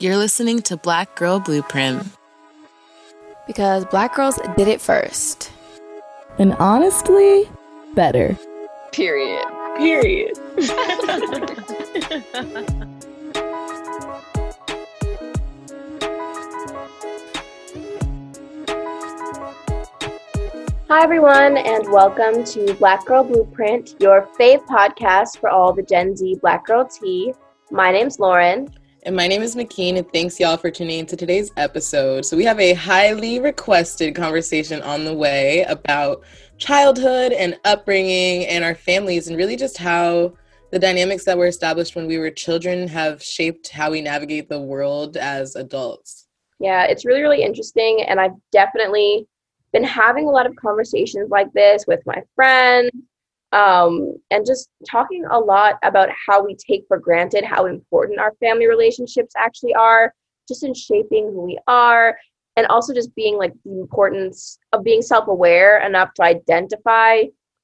You're listening to Black Girl Blueprint. Because Black girls did it first. And honestly, better. Period. Period. Hi, everyone, and welcome to Black Girl Blueprint, your fave podcast for all the Gen Z Black girl tea. My name's Lauren. And my name is McKean, and thanks y'all for tuning into today's episode. So we have a highly requested conversation on the way about childhood and upbringing and our families, and really just how the dynamics that were established when we were children have shaped how we navigate the world as adults. Yeah, it's really, really interesting, and I've definitely been having a lot of conversations like this with my friends. And just talking a lot about how we take for granted how important our family relationships actually are, just in shaping who we are, and also just being like the importance of being self-aware enough to identify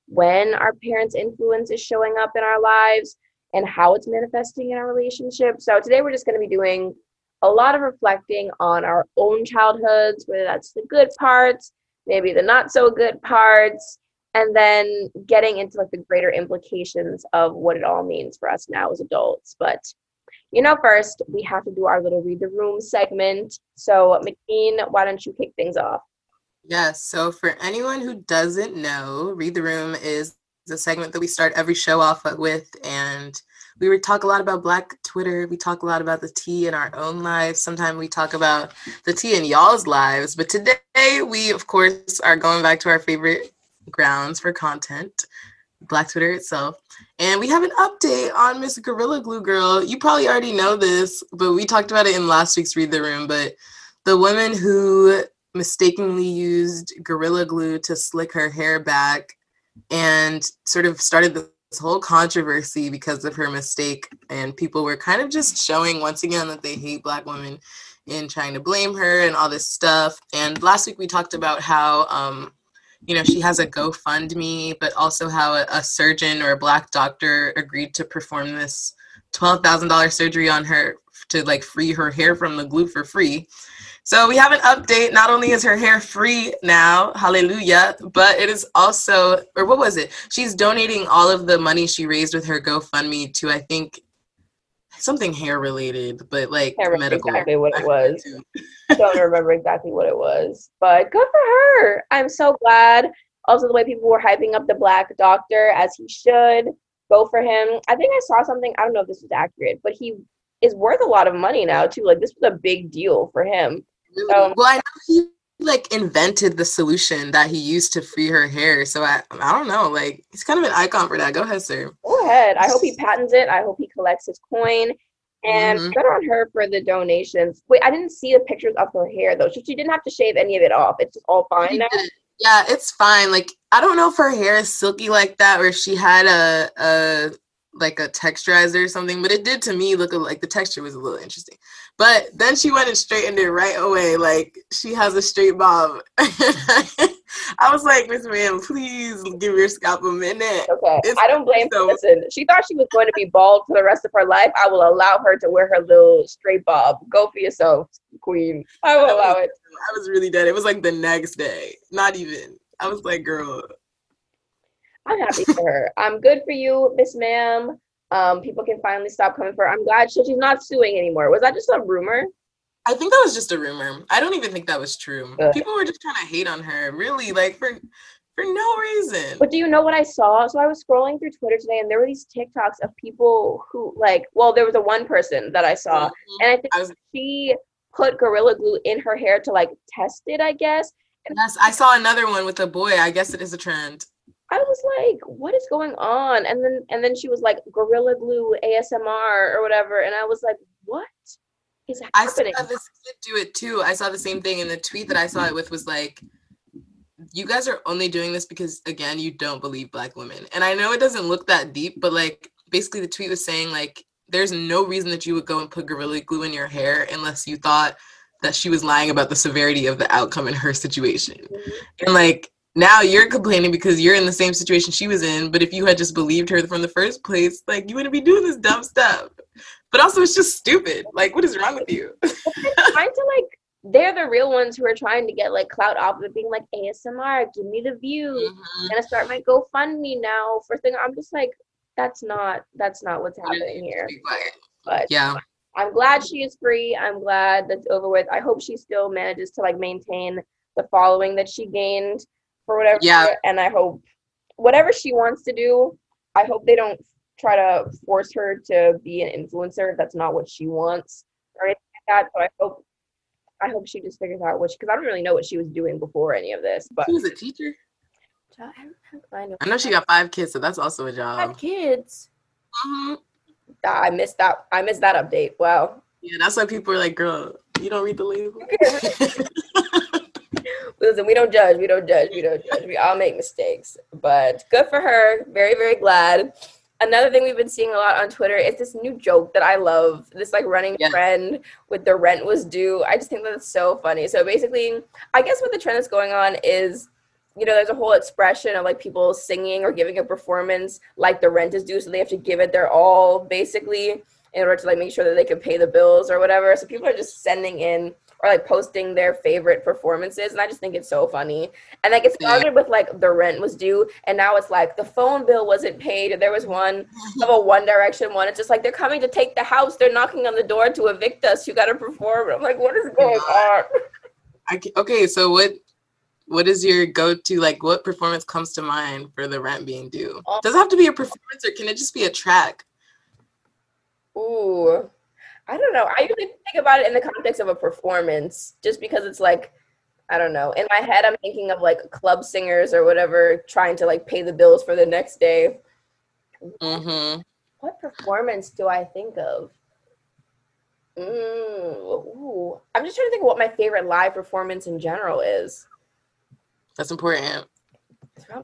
when our parents' influence is showing up in our lives and how it's manifesting in our relationships. So today we're just going to be doing a lot of reflecting on our own childhoods, whether that's the good parts, maybe the not so good parts, and then getting into like the greater implications of what it all means for us now as adults. But, you know, first we have to do our little Read the Room segment. So McKean, why don't you kick things off? Yes. So for anyone who doesn't know, Read the Room is the segment that we start every show off with. And we talk a lot about Black Twitter. We talk a lot about the tea in our own lives. Sometimes we talk about the tea in y'all's lives. But today we, of course, are going back to our favorite grounds for content, Black Twitter itself. And we have an update on Miss Gorilla Glue Girl. You probably already know this, but we talked about it in last week's Read the Room. But the woman who mistakenly used Gorilla Glue to slick her hair back and sort of started this whole controversy because of her mistake. And people were kind of just showing once again that they hate Black women and trying to blame her and all this stuff. And last week we talked about how you know, she has a GoFundMe, but also how a surgeon or a Black doctor agreed to perform this $12,000 surgery on her to like free her hair from the glue for free. So we have an update. Not only is her hair free now, hallelujah, but it is also, or what was it? She's donating all of the money she raised with her GoFundMe to, I think, something hair related, but like medical. Exactly what it was. I don't remember exactly what it was, but good for her. I'm so glad. Also, the way people were hyping up the Black doctor, as he should, go for him. I think I saw something, I don't know if this is accurate, but he is worth a lot of money now too. Like, this was a big deal for him. Well, I know he like invented the solution that he used to free her hair. So I don't know, like, he's kind of an icon for that. Go ahead, sir. Go ahead. I hope he patents it. I hope he collects his coin. And good on her for the donations. Wait, I didn't see the pictures of her hair though. She didn't have to shave any of it off. It's just all fine now. Yeah, it's fine. Like, I don't know if her hair is silky like that or if she had a texturizer or something, but it did to me look like the texture was a little interesting. But then she went and straightened it right away. Like, she has a straight bob. I was like, Miss Ma'am, please give your scalp a minute. Okay, I don't blame her. Listen, she thought she was going to be bald for the rest of her life. I will allow her to wear her little straight bob. Go for yourself, queen. I will allow it. I was really dead. It was like the next day. Not even. I was like, girl. I'm happy for her. I'm good for you, Miss Ma'am. People can finally stop coming for her. I'm glad she's not suing anymore. Was that just a rumor? I think that was just a rumor. I don't even think that was true. Good. People were just trying to hate on her, really, like for no reason. But do you know what I saw? So I was scrolling through Twitter today, and there were these TikToks of people who, like, well, there was a one person that I saw, and I think she put Gorilla Glue in her hair to, like, test it, I guess. And yes, I saw another one with a boy. I guess it is a trend. I was like, what is going on? And then she was like, Gorilla Glue ASMR or whatever, and I was like, what? I saw this kid do it too. I saw the same thing, and the tweet that I saw it with was like, you guys are only doing this because, again, you don't believe Black women. And I know it doesn't look that deep, but like, basically the tweet was saying like, there's no reason that you would go and put Gorilla Glue in your hair unless you thought that she was lying about the severity of the outcome in her situation. And like, now you're complaining because you're in the same situation she was in, but if you had just believed her from the first place, like, you wouldn't be doing this dumb stuff. But also, it's just stupid. Like, what is wrong with you? Trying to, like, they're the real ones who are trying to get, like, clout off of being like, ASMR, give me the views. Mm-hmm. I'm gonna start my GoFundMe now for thing. I'm just like, that's not what's happening here. But yeah, I'm glad she is free. I'm glad that's over with. I hope she still manages to, like, maintain the following that she gained for whatever. Yeah. And I hope whatever she wants to do, I hope they don't try to force her to be an influencer if that's not what she wants or anything like that. So I hope she just figures out because I don't really know what she was doing before any of this. But she was a teacher. I know she got 5 kids, so that's also a job. 5 kids. Mm-hmm. I missed that update. Wow. Yeah, that's why people are like, girl, you don't read the label. Listen, we don't judge. We all make mistakes. But good for her. Very, very glad. Another thing we've been seeing a lot on Twitter is this new joke that I love, this, like, running trend with the rent was due. I just think that it's so funny. So basically, I guess what the trend that's going on is, you know, there's a whole expression of, like, people singing or giving a performance like the rent is due. So they have to give it their all, basically, in order to, like, make sure that they can pay the bills or whatever. So people are just sending in or, like, posting their favorite performances. And I just think it's so funny. And, like, it started with, like, the rent was due. And now it's, like, the phone bill wasn't paid. There was one of a One Direction one. It's just, like, they're coming to take the house. They're knocking on the door to evict us. You got to perform. I'm like, what is going on? Okay, so what is your go-to? Like, what performance comes to mind for the rent being due? Does it have to be a performance, or can it just be a track? Ooh. I don't know. I usually think about it in the context of a performance, just because it's like, I don't know. In my head, I'm thinking of, like, club singers or whatever, trying to, like, pay the bills for the next day. Mm-hmm. What performance do I think of? Ooh. I'm just trying to think of what my favorite live performance in general is. That's important.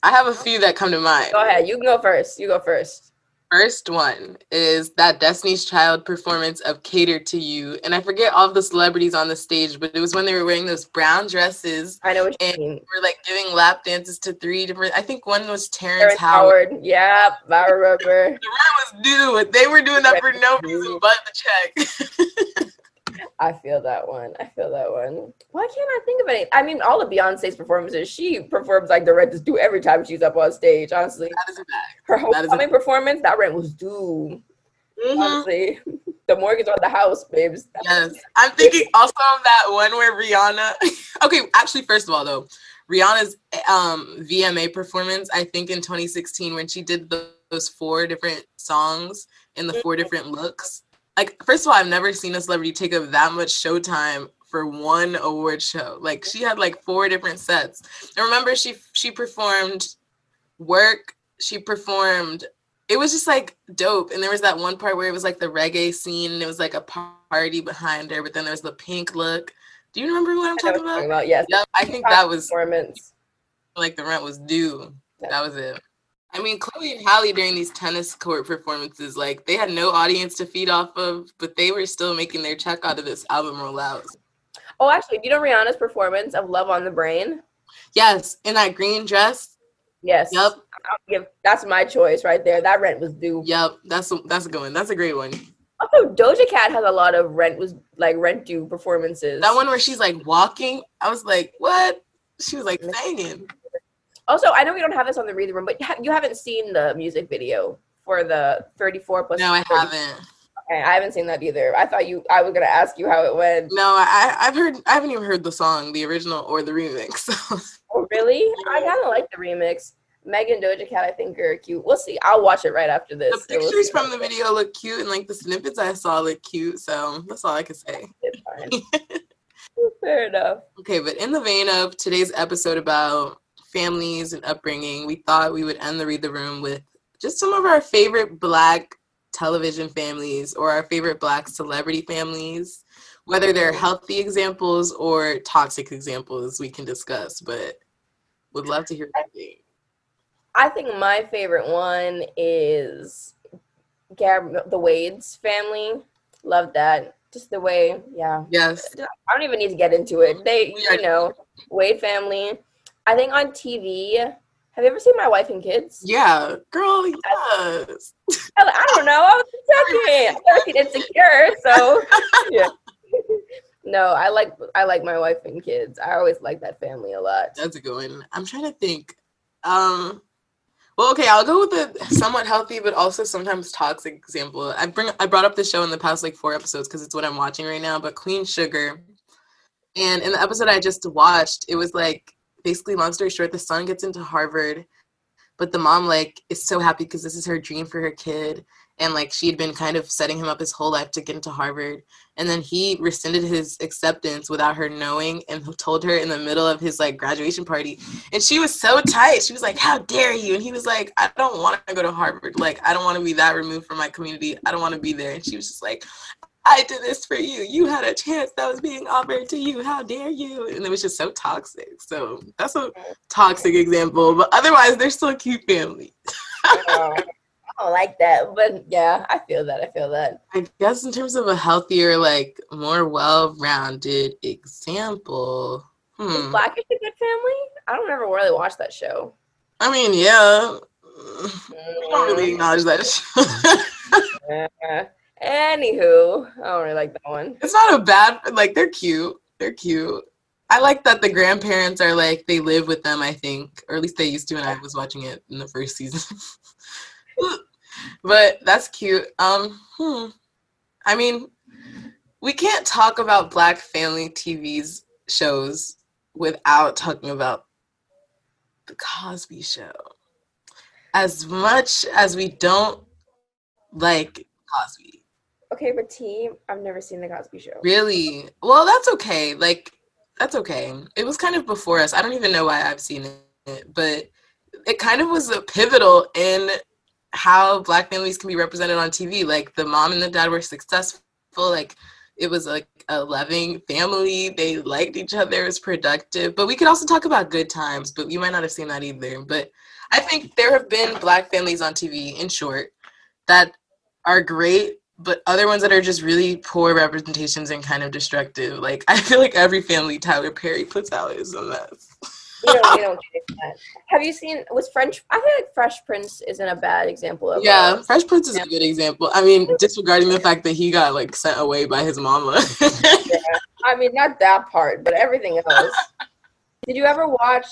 I have a few that come to mind. Go ahead. You can go first. First one is that Destiny's Child performance of Cater to You. And I forget all the celebrities on the stage, but it was when they were wearing those brown dresses. I know what you mean. And we're, like, giving lap dances to 3 different, I think one was Terrence Howard. Yeah, I remember. The rent was due. They were doing that for no reason but the check. I feel that one. Why can't I think of any? I mean, all of Beyonce's performances, she performs like the rent is due every time she's up on stage, honestly. That is a fact. Her Homecoming performance, that rent was due. Mm-hmm. Honestly. The mortgage on the house, babes. Yes. I'm thinking also of that one where Rihanna. Okay, actually, first of all, though, Rihanna's VMA performance, I think in 2016, when she did those 4 different songs in the 4 different looks. Like, first of all, I've never seen a celebrity take up that much showtime for one award show. Like, she had, like, 4 different sets. And remember, she performed Work. She performed, it was just, like, dope. And there was that one part where it was, like, the reggae scene, and it was, like, a party behind her. But then there was the pink look. Do you remember what I'm talking about? Yes. Yep, I think that was, performance. Like, the rent was due. Yep. That was it. I mean, Chloe and Halle during these tennis court performances, like, they had no audience to feed off of, but they were still making their check out of this album rollout. Oh, actually, do you know Rihanna's performance of Love on the Brain? Yes, in that green dress. Yes. Yep. That's my choice right there. That rent was due. Yep, that's a good one. That's a great one. Also, Doja Cat has a lot of rent due performances. That one where she's, like, walking, I was like, what? She was, like, singing. Also, I know we don't have this on the Read the Room, but you haven't seen the music video for the 34 plus. No, I haven't. Okay, I haven't seen that either. I was gonna ask you how it went. No, I haven't even heard the song, the original or the remix. So. Oh, really? I kind of like the remix. Meg and Doja Cat, I think, are cute. We'll see. I'll watch it right after this. The pictures from the video look cute, and, like, the snippets I saw look cute. So that's all I can say. Fair enough. Okay, but in the vein of today's episode about families and upbringing, we thought we would end the Read the Room with just some of our favorite Black television families or our favorite Black celebrity families, whether they're healthy examples or toxic examples we can discuss, but would love to hear what you think. I think my favorite one is the Wade's family. Love that. Just the way, yeah. Yes. I don't even need to get into it. They, Wade family. I think on TV, Have you ever seen My Wife and Kids? Yeah, girl, yes. I don't know. I was second. I've never seen Insecure, so yeah. No, I like My Wife and Kids. I always like that family a lot. That's a good one. I'm trying to think. Well, okay, I'll go with the somewhat healthy but also sometimes toxic example. I brought up the show in the past like 4 episodes because it's what I'm watching right now, but Queen Sugar. And in the episode I just watched, it was like basically, long story short, the son gets into Harvard, but the mom like is so happy because this is her dream for her kid. And like she had been kind of setting him up his whole life to get into Harvard. And then he rescinded his acceptance without her knowing and told her in the middle of his like graduation party. And she was so tight. She was like, how dare you? And he was like, I don't want to go to Harvard. Like, I don't want to be that removed from my community. I don't want to be there. And she was just like, I did this for you. You had a chance that was being offered to you. How dare you? And it was just so toxic. So that's a toxic example. But otherwise, they're still a cute family. I don't like that, but yeah, I feel that. I guess in terms of a healthier, like more well-rounded example, is Black-ish a good family? I don't ever really watch that show. I mean, yeah, we don't really acknowledge that show. Yeah. Anywho, I don't really like that one. It's not a bad, like they're cute. I like that the grandparents are like they live with them, I think, or at least they used to when I was watching it in the first season. But that's cute. I mean, we can't talk about Black family TV's shows without talking about The Cosby Show. As much as we don't like Cosby. Okay, but team, I've never seen The Cosby Show. Really? Well, that's okay. Like, that's okay. It was kind of before us. I don't even know why I've seen it, but it kind of was a pivotal in how Black families can be represented on TV. Like the mom and the dad were successful, like it was like a loving family, they liked each other, it was productive. But we could also talk about Good Times, but you might not have seen that either. But I think there have been Black families on TV, in short, that are great, but other ones that are just really poor representations and kind of destructive. Like I feel like every family Tyler Perry puts out is a mess. We don't get that. Have you seen, I feel like Fresh Prince isn't a bad example of Yeah, Fresh Prince is a good example. I mean, disregarding the fact that he got, like, sent away by his mama. Yeah, I mean, not that part, but everything else. Did you ever watch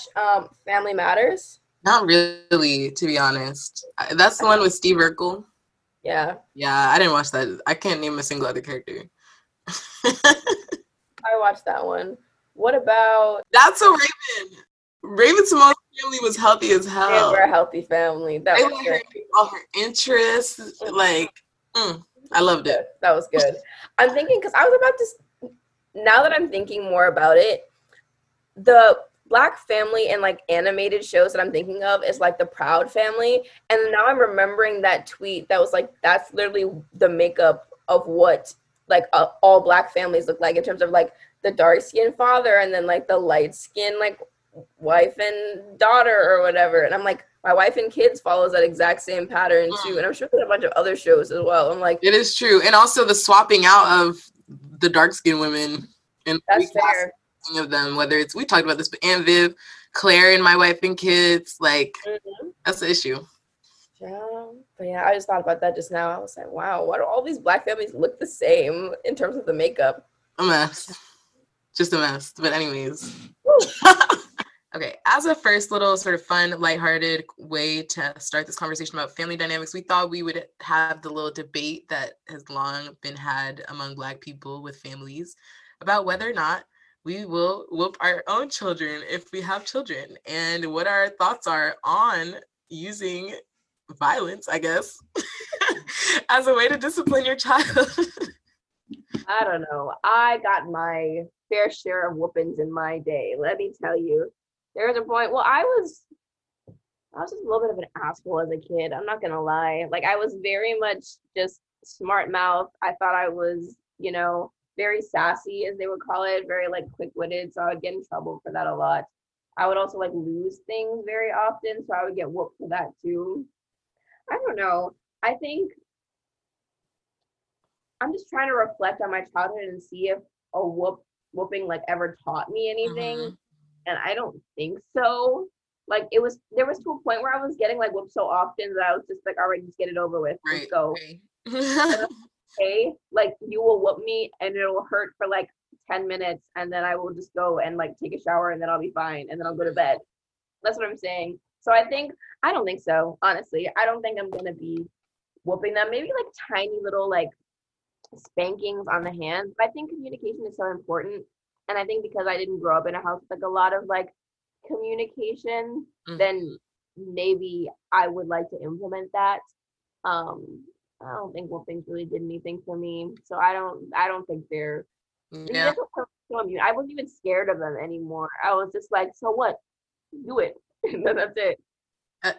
Family Matters? Not really, to be honest. That's the one with Steve Urkel. Yeah. Yeah, I didn't watch that. I can't name a single other character. I watched that one. What about... That's So Raven. Raven Simone's family was healthy as hell. They were a healthy family. That was good. All her interests, like, I loved it. That was good. I'm thinking, because I was about to, now that I'm thinking more about it, the Black family and, like, animated shows that I'm thinking of is, like, The Proud Family. And now I'm remembering that tweet that was, like, that's literally the makeup of what, like, all Black families look like in terms of, like, the dark-skinned father and then, like, the light-skinned, like, wife and daughter or whatever. And I'm like, My Wife and Kids follows that exact same pattern too, and I'm sure there's a bunch of other shows as well. I'm like, it is true. And also the swapping out of the dark-skinned women, and that's fair of them, whether it's, we talked about this, but Aunt Viv, Claire and My Wife and Kids, like that's the issue. Yeah, but yeah, I just thought about that just now. I was like, wow, why do all these Black families look the same in terms of the makeup? A mess. Just a mess. But anyways. Okay, as a first little sort of fun, lighthearted way to start this conversation about family dynamics, we thought we would have the little debate that has long been had among Black people with families about whether or not we will whoop our own children if we have children, and what our thoughts are on using violence, I guess, as a way to discipline your child. I don't know. I got my fair share of whoopings in my day, let me tell you. There was a point, well, I was just a little bit of an asshole as a kid, I'm not gonna lie. Like, I was very much just smart mouth. I thought I was, you know, very sassy, as they would call it, very, like, quick-witted, so I would get in trouble for that a lot. I would also, like, lose things very often, so I would get whooped for that too. I don't know. I think I'm just trying to reflect on my childhood and see if a whooping, like, ever taught me anything. And I don't think so. Like, it was, there was to a point where I was getting like whipped so often that I was just like, all right, just get it over with. Right, let's go. Right. Okay, like, you will whoop me and it will hurt for like 10 minutes and then I will just go and like take a shower and then I'll be fine and then I'll go to bed. That's what I'm saying. So I don't think so, honestly. I don't think I'm gonna be whooping them. Maybe like tiny little like spankings on the hand. But I think communication is so important. And I think because I didn't grow up in a house with like a lot of like communication, then maybe I would like to implement that. I don't think whoopings really did anything for me. So I don't think they're, yeah. I wasn't even scared of them anymore. I was just like, so what? Do it. And then that's it.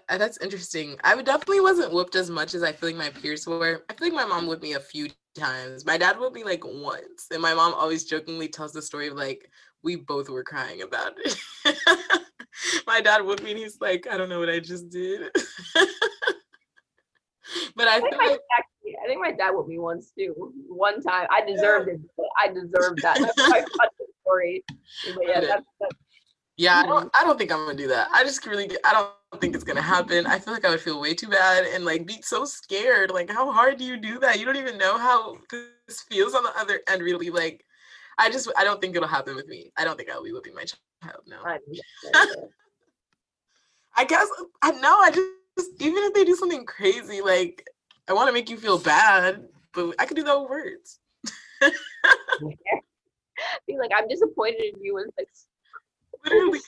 That's interesting. I definitely wasn't whooped as much as I feel like my peers were. I feel like my mom whooped me a few times. My dad whooped me like once. And my mom always jokingly tells the story of like, we both were crying about it. My dad whooped me and he's like, I don't know what I just did. But I think my dad whooped me once too. One time. I deserved it. I deserved that. That's my story. But yeah, that's yeah, I don't think I'm gonna do that. I don't think it's gonna happen. I feel like I would feel way too bad and like be so scared. Like, how hard do you do that? You don't even know how this feels on the other end, really. Like, I don't think it'll happen with me. I don't think I'll be whipping my child, no. I guess, even if they do something crazy, like, I wanna make you feel bad, but I could do that with words. Be like, I'm disappointed in you, and like, literally.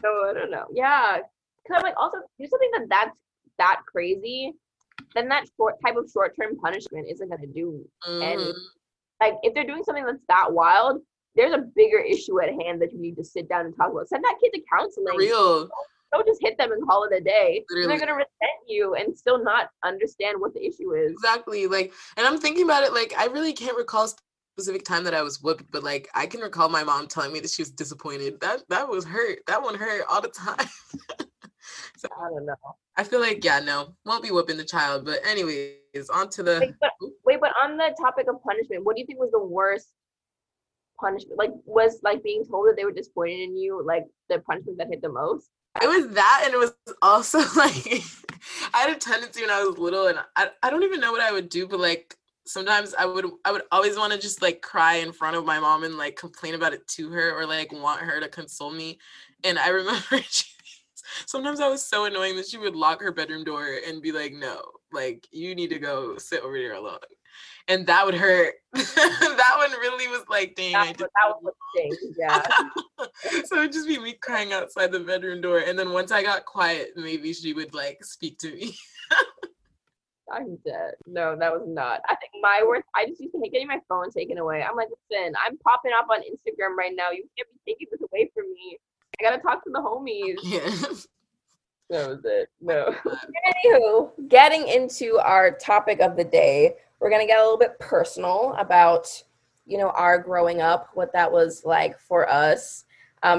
So I don't know. Yeah. Cause I'm like, also do something that's that crazy, then that short-term punishment isn't gonna do. And like, if they're doing something that's that wild, there's a bigger issue at hand that you need to sit down and talk about. Send that kid to counseling. For real. Don't just hit them and call it a day. Literally. They're gonna resent you and still not understand what the issue is. Exactly. Like, and I'm thinking about it, like, I really can't recall specific time that I was whooped, but like, I can recall my mom telling me that she was disappointed. That was hurt. That one hurt all the time. So I don't know. I feel like, yeah, no, won't be whooping the child. But anyways, on to the wait, but on the topic of punishment, what do you think was the worst punishment? Like, was like being told that they were disappointed in you, like the punishment that hit the most? It was that, and it was also like I had a tendency when I was little, and I don't even know what I would do, but like, sometimes I would always want to just like cry in front of my mom and like complain about it to her, or like want her to console me. And I remember sometimes I was so annoying that she would lock her bedroom door and be like, no, like, you need to go sit over there alone. And that would hurt. That one really was like, dang. That would sting, yeah. So it would just be me crying outside the bedroom door. And then once I got quiet, maybe she would like speak to me. I'm dead. No, that was not. I think my worst, I just used to hate getting my phone taken away. I'm like, listen, I'm popping up on Instagram right now. You can't be taking this away from me. I gotta talk to the homies. Yeah. That was it. No. Anywho, getting into our topic of the day, we're gonna get a little bit personal about, you know, our growing up, what that was like for us.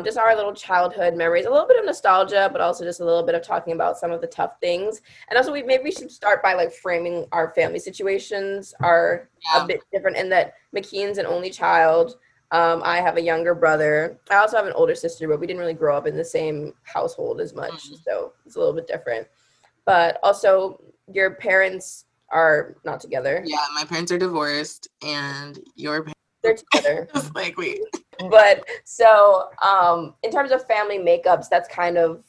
Just our little childhood memories, a little bit of nostalgia, but also just a little bit of talking about some of the tough things. And also, we should start by like framing our family situations are a bit different in that McKean's an only child. I have a younger brother. I also have an older sister, but we didn't really grow up in the same household as much. So it's a little bit different. But also, your parents are not together. Yeah, my parents are divorced, and your parents. They're together. Like, wait. But so in terms of family makeups, that's kind of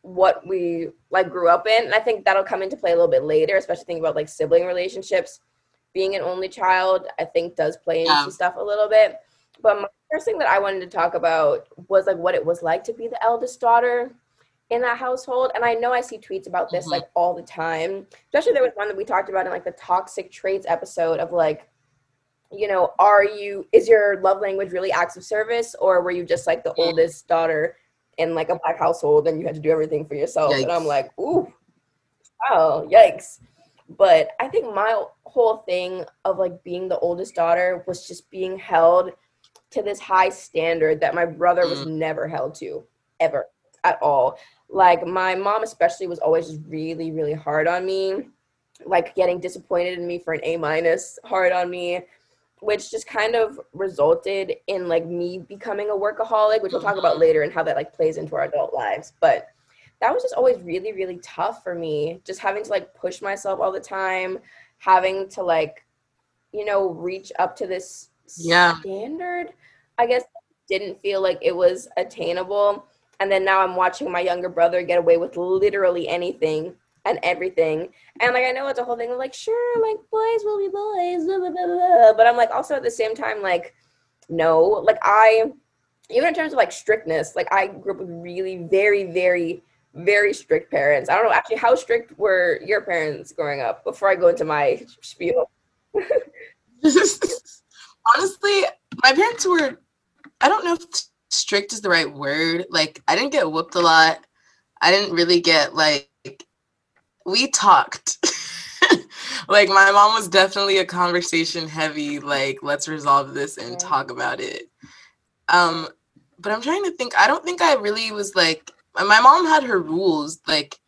what we like grew up in. And I think that'll come into play a little bit later, especially thinking about like sibling relationships. Being an only child, I think, does play into stuff a little bit. But my first thing that I wanted to talk about was like what it was like to be the eldest daughter in that household. And I know I see tweets about this like all the time, especially there was one that we talked about in like the toxic traits episode of like, you know, is your love language really acts of service, or were you just like the oldest daughter in like a Black household and you had to do everything for yourself? Yikes. And I'm like, ooh, wow, yikes. But I think my whole thing of like being the oldest daughter was just being held to this high standard that my brother was never held to, ever, at all. Like, my mom especially was always just really, really hard on me, like getting disappointed in me for an A-, hard on me. which just kind of resulted in, like, me becoming a workaholic, which we'll talk about later and how that, like, plays into our adult lives. But that was just always really, really tough for me, just having to, like, push myself all the time, having to, like, you know, reach up to this standard, I guess, didn't feel like it was attainable. And then now I'm watching my younger brother get away with literally anything and everything. And, like, I know it's a whole thing of, like, sure, like, boys will be boys, blah, blah, blah, blah. But I'm, like, also at the same time, like, no. Like, I, even in terms of, like, strictness, like, I grew up with really very, very, very strict parents. I don't know, actually, how strict were your parents growing up before I go into my spiel? Honestly, my parents were, I don't know if strict is the right word. Like, I didn't get whooped a lot. I didn't really get, like, we talked. Like, my mom was definitely a conversation heavy, like, let's resolve this and talk about it. But I'm trying to think. I don't think I really was, like, my mom had her rules, like,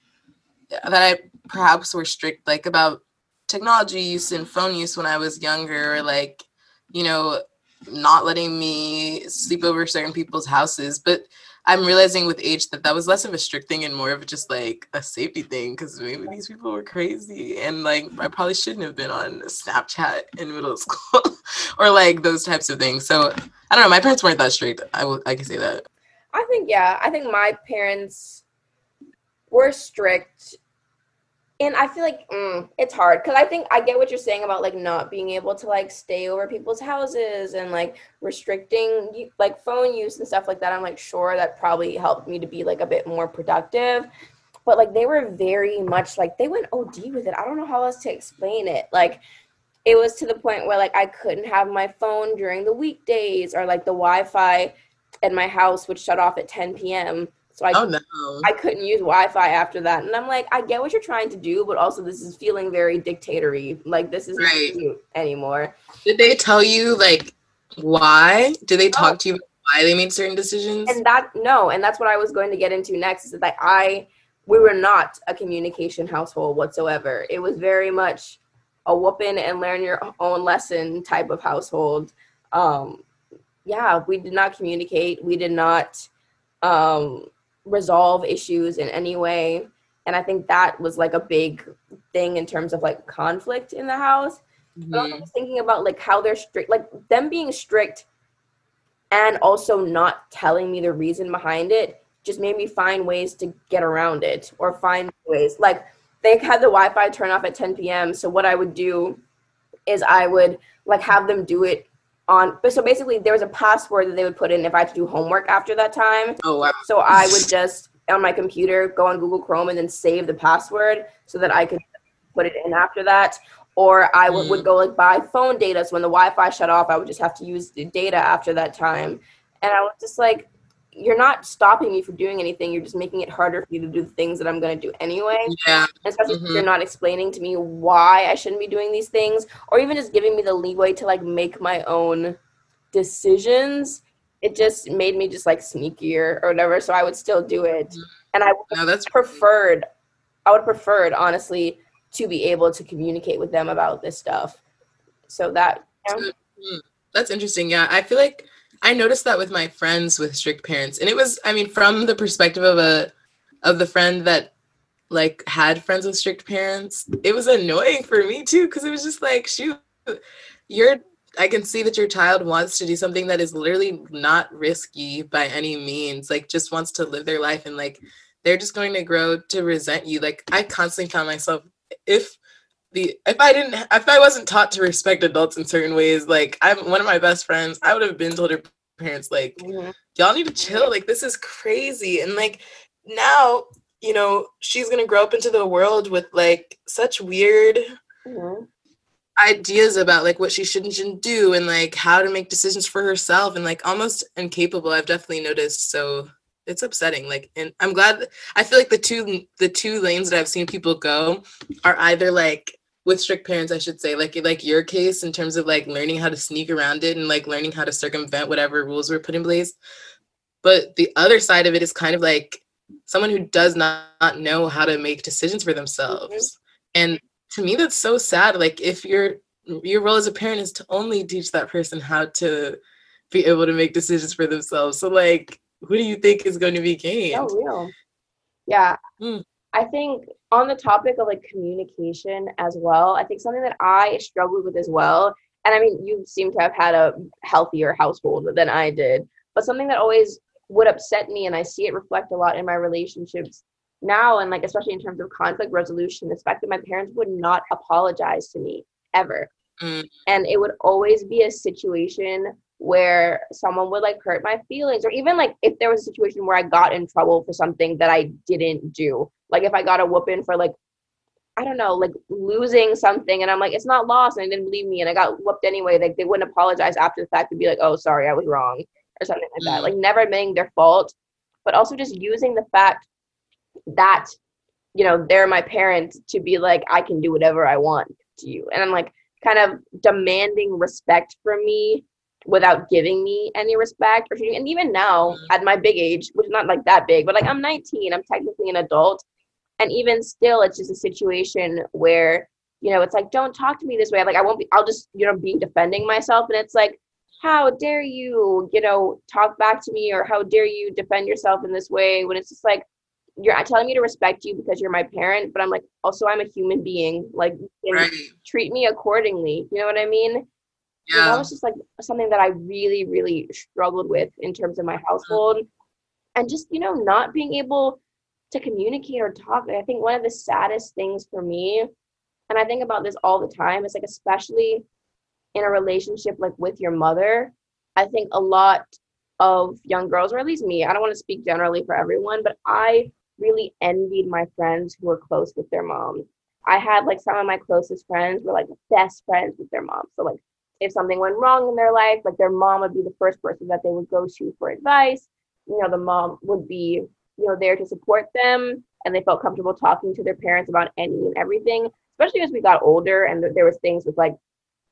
that I perhaps were strict, like, about technology use and phone use when I was younger, or, like, you know, not letting me sleep over certain people's houses. But I'm realizing with age that that was less of a strict thing and more of just, like, a safety thing, because maybe these people were crazy and, like, I probably shouldn't have been on Snapchat in middle school or, like, those types of things. So I don't know. My parents weren't that strict. I can say that. I think, yeah, I think my parents were strict, and I feel like it's hard, because I think I get what you're saying about, like, not being able to, like, stay over people's houses and, like, restricting, like, phone use and stuff like that. I'm, like, sure that probably helped me to be, like, a bit more productive. But, like, they were very much, like, they went OD with it. I don't know how else to explain it. Like, it was to the point where, like, I couldn't have my phone during the weekdays, or, like, the Wi-Fi at my house would shut off at 10 p.m., so I couldn't use Wi-Fi after that. And I'm like, I get what you're trying to do, but also this is feeling very dictator-y. Like, this isn't cute anymore. Did they tell you, like, why? Did they talk to you about why they made certain decisions? And that's what I was going to get into next, is that, like, we were not a communication household whatsoever. It was very much a whooping and learn your own lesson type of household. We did not communicate. We did not resolve issues in any way, and I think that was, like, a big thing in terms of, like, conflict in the house. But I was thinking about, like, how they're strict, like, them being strict and also not telling me the reason behind it just made me find ways to get around it, or find ways, like, they had the Wi-Fi turn off at 10 p.m. so what I would do is I would, like, have them do it so basically there was a password that they would put in if I had to do homework after that time. Oh, wow. So I would just, on my computer, go on Google Chrome and then save the password so that I could put it in after that. Or I would go, like, buy phone data, so when the Wi-Fi shut off, I would just have to use the data after that time. And I was just like, you're not stopping me from doing anything. You're just making it harder for you to do the things that I'm going to do anyway. Yeah. Especially if you're not explaining to me why I shouldn't be doing these things, or even just giving me the leeway to, like, make my own decisions. It just made me just, like, sneakier or whatever. So I would still do it. And I would preferred, honestly, to be able to communicate with them about this stuff. So that, that's interesting. Yeah. I feel like I noticed that with my friends with strict parents. And it was, I mean, from the perspective of the friend that, like, had friends with strict parents, it was annoying for me too, because it was just like, shoot, I can see that your child wants to do something that is literally not risky by any means, like, just wants to live their life, and, like, they're just going to grow to resent you. Like, I constantly found myself, if I wasn't taught to respect adults in certain ways, like, I'm one of my best friends, I would have been told her parents, like, y'all need to chill, like, this is crazy. And, like, now, you know, she's gonna grow up into the world with, like, such weird ideas about, like, what she should and shouldn't do, and, like, how to make decisions for herself, and, like, almost incapable. I've definitely noticed. So it's upsetting. Like, and I'm glad, I feel like the two lanes that I've seen people go are either, like, with strict parents, I should say, like your case, in terms of, like, learning how to sneak around it and, like, learning how to circumvent whatever rules were put in place. But the other side of it is kind of like someone who does not know how to make decisions for themselves. And to me, that's so sad. Like, if you're your role as a parent is to only teach that person how to be able to make decisions for themselves. So, like, who do you think is going to be gained? Oh, real. Yeah. Mm. I think on the topic of, like, communication as well, I think something that I struggled with as well, and I mean, you seem to have had a healthier household than I did, but something that always would upset me, and I see it reflect a lot in my relationships now, and, like, especially in terms of conflict resolution, the fact that my parents would not apologize to me ever. Mm. And it would always be a situation where someone would, like, hurt my feelings, or even, like, if there was a situation where I got in trouble for something that I didn't do, like if I got a whooping for, like, I don't know, like losing something, and I'm like, it's not lost, and they didn't believe me, and I got whooped anyway, like they wouldn't apologize after the fact to be like, oh, sorry, I was wrong, or something like that. Like, never admitting their fault, but also just using the fact that, you know, they're my parents to be like, I can do whatever I want to you, and I'm like, kind of demanding respect from me without giving me any respect. Or treating, and even now at my big age, which is not like that big, but like I'm 19, I'm technically an adult. And even still, it's just a situation where, you know, it's like, don't talk to me this way. Like, I won't be, I'll just, you know, be defending myself. And it's like, how dare you, you know, talk back to me, or how dare you defend yourself in this way? When it's just like, you're telling me to respect you because you're my parent, but I'm like, also I'm a human being, like, right. Treat me accordingly. You know what I mean? Yeah. And that was just like something that I really, really struggled with in terms of my household, and just, you know, not being able to communicate or talk. I think one of the saddest things for me, and I think about this all the time, is like, especially in a relationship, like with your mother, I think a lot of young girls, or at least me, I don't want to speak generally for everyone, but I really envied my friends who were close with their moms. I had like some of my closest friends were like best friends with their moms. So like if something went wrong in their life, like their mom would be the first person that they would go to for advice. You know, the mom would be, you know, there to support them, and they felt comfortable talking to their parents about any and everything, especially as we got older. And there was things with, like,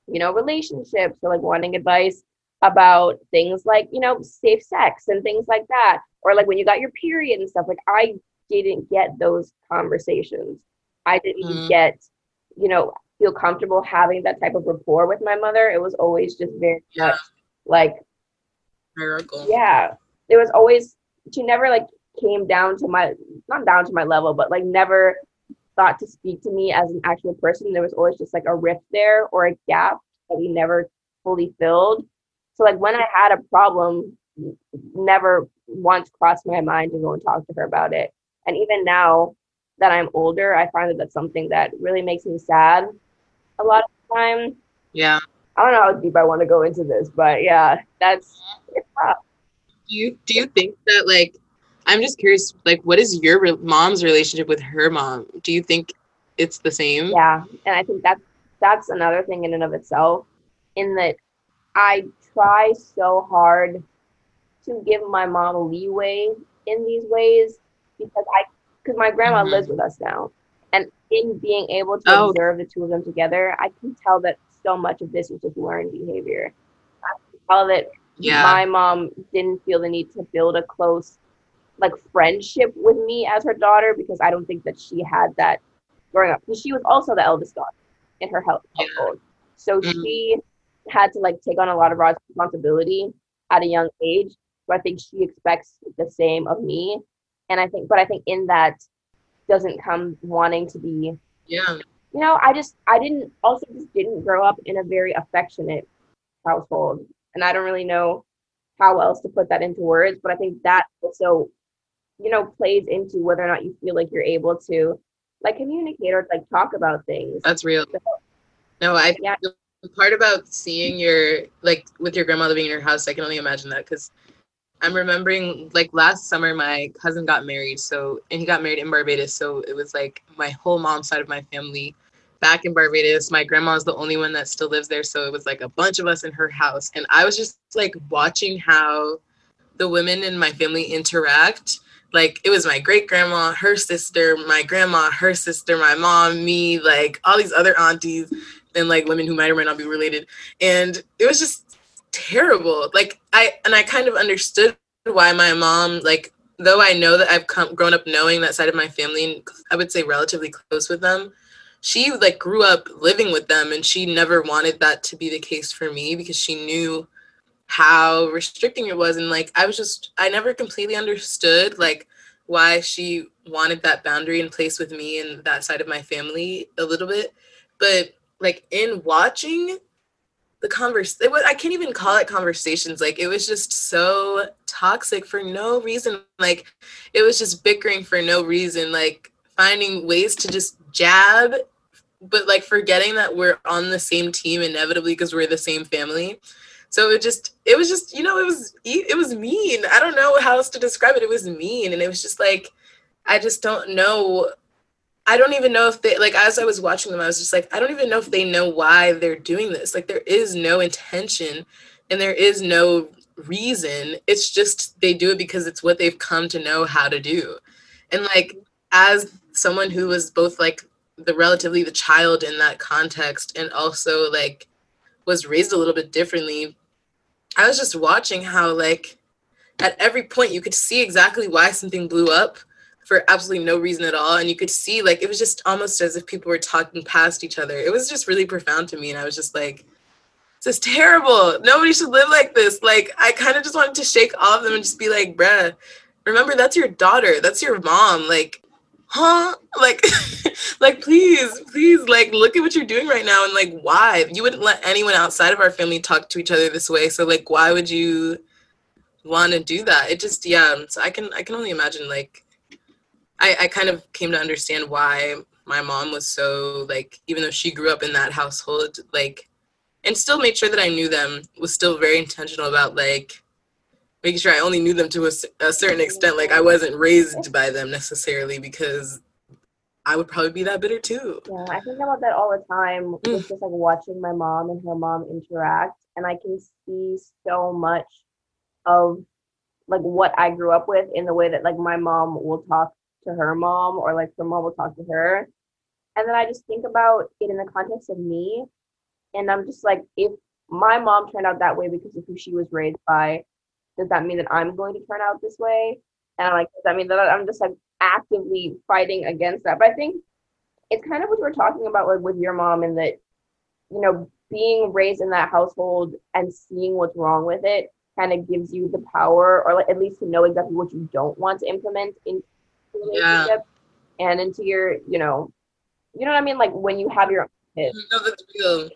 you know, relationships, or like wanting advice about things like, you know, safe sex and things like that, or like when you got your period and stuff. Like, I didn't get those conversations. I didn't get, you know, feel comfortable having that type of rapport with my mother. It was always just very much like miracle. Yeah, it was always, she never like came down to my, not down to my level, but like never thought to speak to me as an actual person. There was always just like a rift there, or a gap that we never fully filled. So like when I had a problem, never once crossed my mind to go and talk to her about it. And even now that I'm older, I find that that's something that really makes me sad a lot of the time. Yeah. I don't know how deep I want to go into this, but yeah, that's, it's tough. Do you think that, like, I'm just curious, like, what is your mom's relationship with her mom? Do you think it's the same? Yeah, and I think that's another thing in and of itself, in that I try so hard to give my mom leeway in these ways, because my grandma lives with us now. And in being able to observe the two of them together, I can tell that so much of this was just learned behavior. I can tell that my mom didn't feel the need to build a close, like, friendship with me as her daughter, because I don't think that she had that growing up. Because she was also the eldest daughter in her household. So she had to, like, take on a lot of responsibility at a young age. So I think she expects the same of me. And I think in that doesn't come wanting to be, you know, I didn't grow up in a very affectionate household. And I don't really know how else to put that into words, but I think that also, you know, plays into whether or not you feel like you're able to, like, communicate or, like, talk about things. That's real. So, no, I think the part about seeing your, like, with your grandma living in your house, I can only imagine that, because I'm remembering, like, last summer my cousin got married, and he got married in Barbados, so it was, like, my whole mom's side of my family back in Barbados. My grandma's the only one that still lives there, so it was, like, a bunch of us in her house, and I was just, like, watching how the women in my family interact. Like, it was my great-grandma, her sister, my grandma, her sister, my mom, me, like, all these other aunties, and, like, women who might or might not be related, and it was just terrible. Like, I kind of understood why my mom, like, though I know that I've grown up knowing that side of my family, and I would say relatively close with them, she like grew up living with them, and she never wanted that to be the case for me because she knew how restricting it was. And like, I never completely understood like why she wanted that boundary in place with me and that side of my family a little bit. But like in watching the I can't even call it conversations. Like it was just so toxic for no reason. Like it was just bickering for no reason, like finding ways to just jab, but like forgetting that we're on the same team inevitably because we're the same family. So it was just, you know, it was mean. I don't know how else to describe it. It was mean. And it was just like, I just don't know. I don't even know if they, like, as I was watching them, I was just like, I don't even know if they know why they're doing this. Like, there is no intention and there is no reason. It's just, they do it because it's what they've come to know how to do. And like, as someone who was both like relatively the child in that context and also like was raised a little bit differently, I was just watching how like at every point you could see exactly why something blew up for absolutely no reason at all. And you could see like, it was just almost as if people were talking past each other. It was just really profound to me. And I was just like, this is terrible. Nobody should live like this. Like, I kind of just wanted to shake all of them and just be like, bruh, remember that's your daughter. That's your mom. Like, huh? Like, like, please, like, look at what you're doing right now. And like, why? You wouldn't let anyone outside of our family talk to each other this way. So like, why would you want to do that? It just, yeah. So I can only imagine, like, I kind of came to understand why my mom was so, like, even though she grew up in that household, like, and still made sure that I knew them, was still very intentional about, like, making sure I only knew them to a certain extent. Like, I wasn't raised by them necessarily, because I would probably be that bitter, too. Yeah, I think about that all the time. It's just, like, watching my mom and her mom interact, and I can see so much of, like, what I grew up with in the way that, like, my mom will talk to her mom, or like her mom will talk to her. And then I just think about it in the context of me, and I'm just like, if my mom turned out that way because of who she was raised by, does that mean that I'm going to turn out this way? And I'm like, does that mean that I'm just like actively fighting against that? But I think it's kind of what we're talking about, like with your mom, and that, you know, being raised in that household and seeing what's wrong with it kind of gives you the power, or like at least to know exactly what you don't want to implement in relationship. Yeah. And into your, you know what I mean? Like when you have your own kids. No, that's real.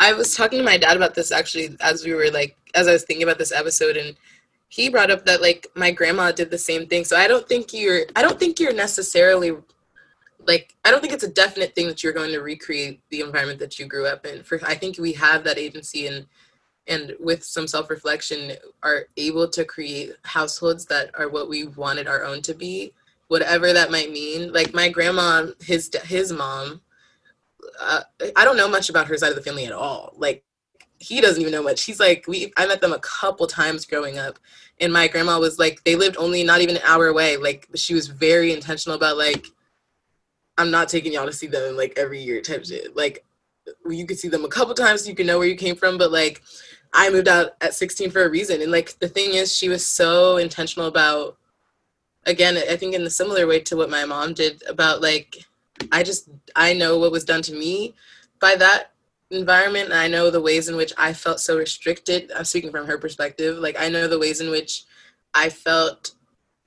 I was talking to my dad about this actually, as I was thinking about this episode, and he brought up that like my grandma did the same thing. So I don't think you're necessarily like, I don't think it's a definite thing that you're going to recreate the environment that you grew up in. I think we have that agency and with some self-reflection are able to create households that are what we wanted our own to be, whatever that might mean. Like my grandma, his mom, I don't know much about her side of the family at all. Like he doesn't even know much. He's like, I met them a couple times growing up, and my grandma was like, they lived only not even an hour away. Like she was very intentional about like, I'm not taking y'all to see them like every year type shit. Like you could see them a couple times so you can know where you came from, but like I moved out at 16 for a reason. And like the thing is, she was so intentional about, again, I think in a similar way to what my mom did, about like, I know what was done to me by that environment. And I know the ways in which I felt so restricted. I'm speaking from her perspective. Like I know the ways in which I felt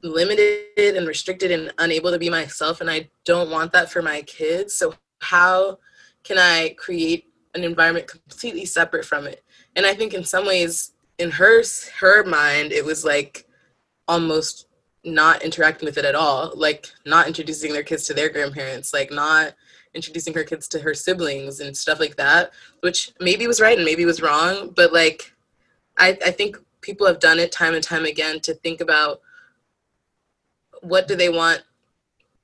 limited and restricted and unable to be myself. And I don't want that for my kids. So how can I create an environment completely separate from it? And I think in some ways, in her mind, it was like almost not interacting with it at all, like not introducing their kids to their grandparents, like not introducing her kids to her siblings and stuff like that, which maybe was right and maybe was wrong. But like, I think people have done it time and time again to think about what do they want,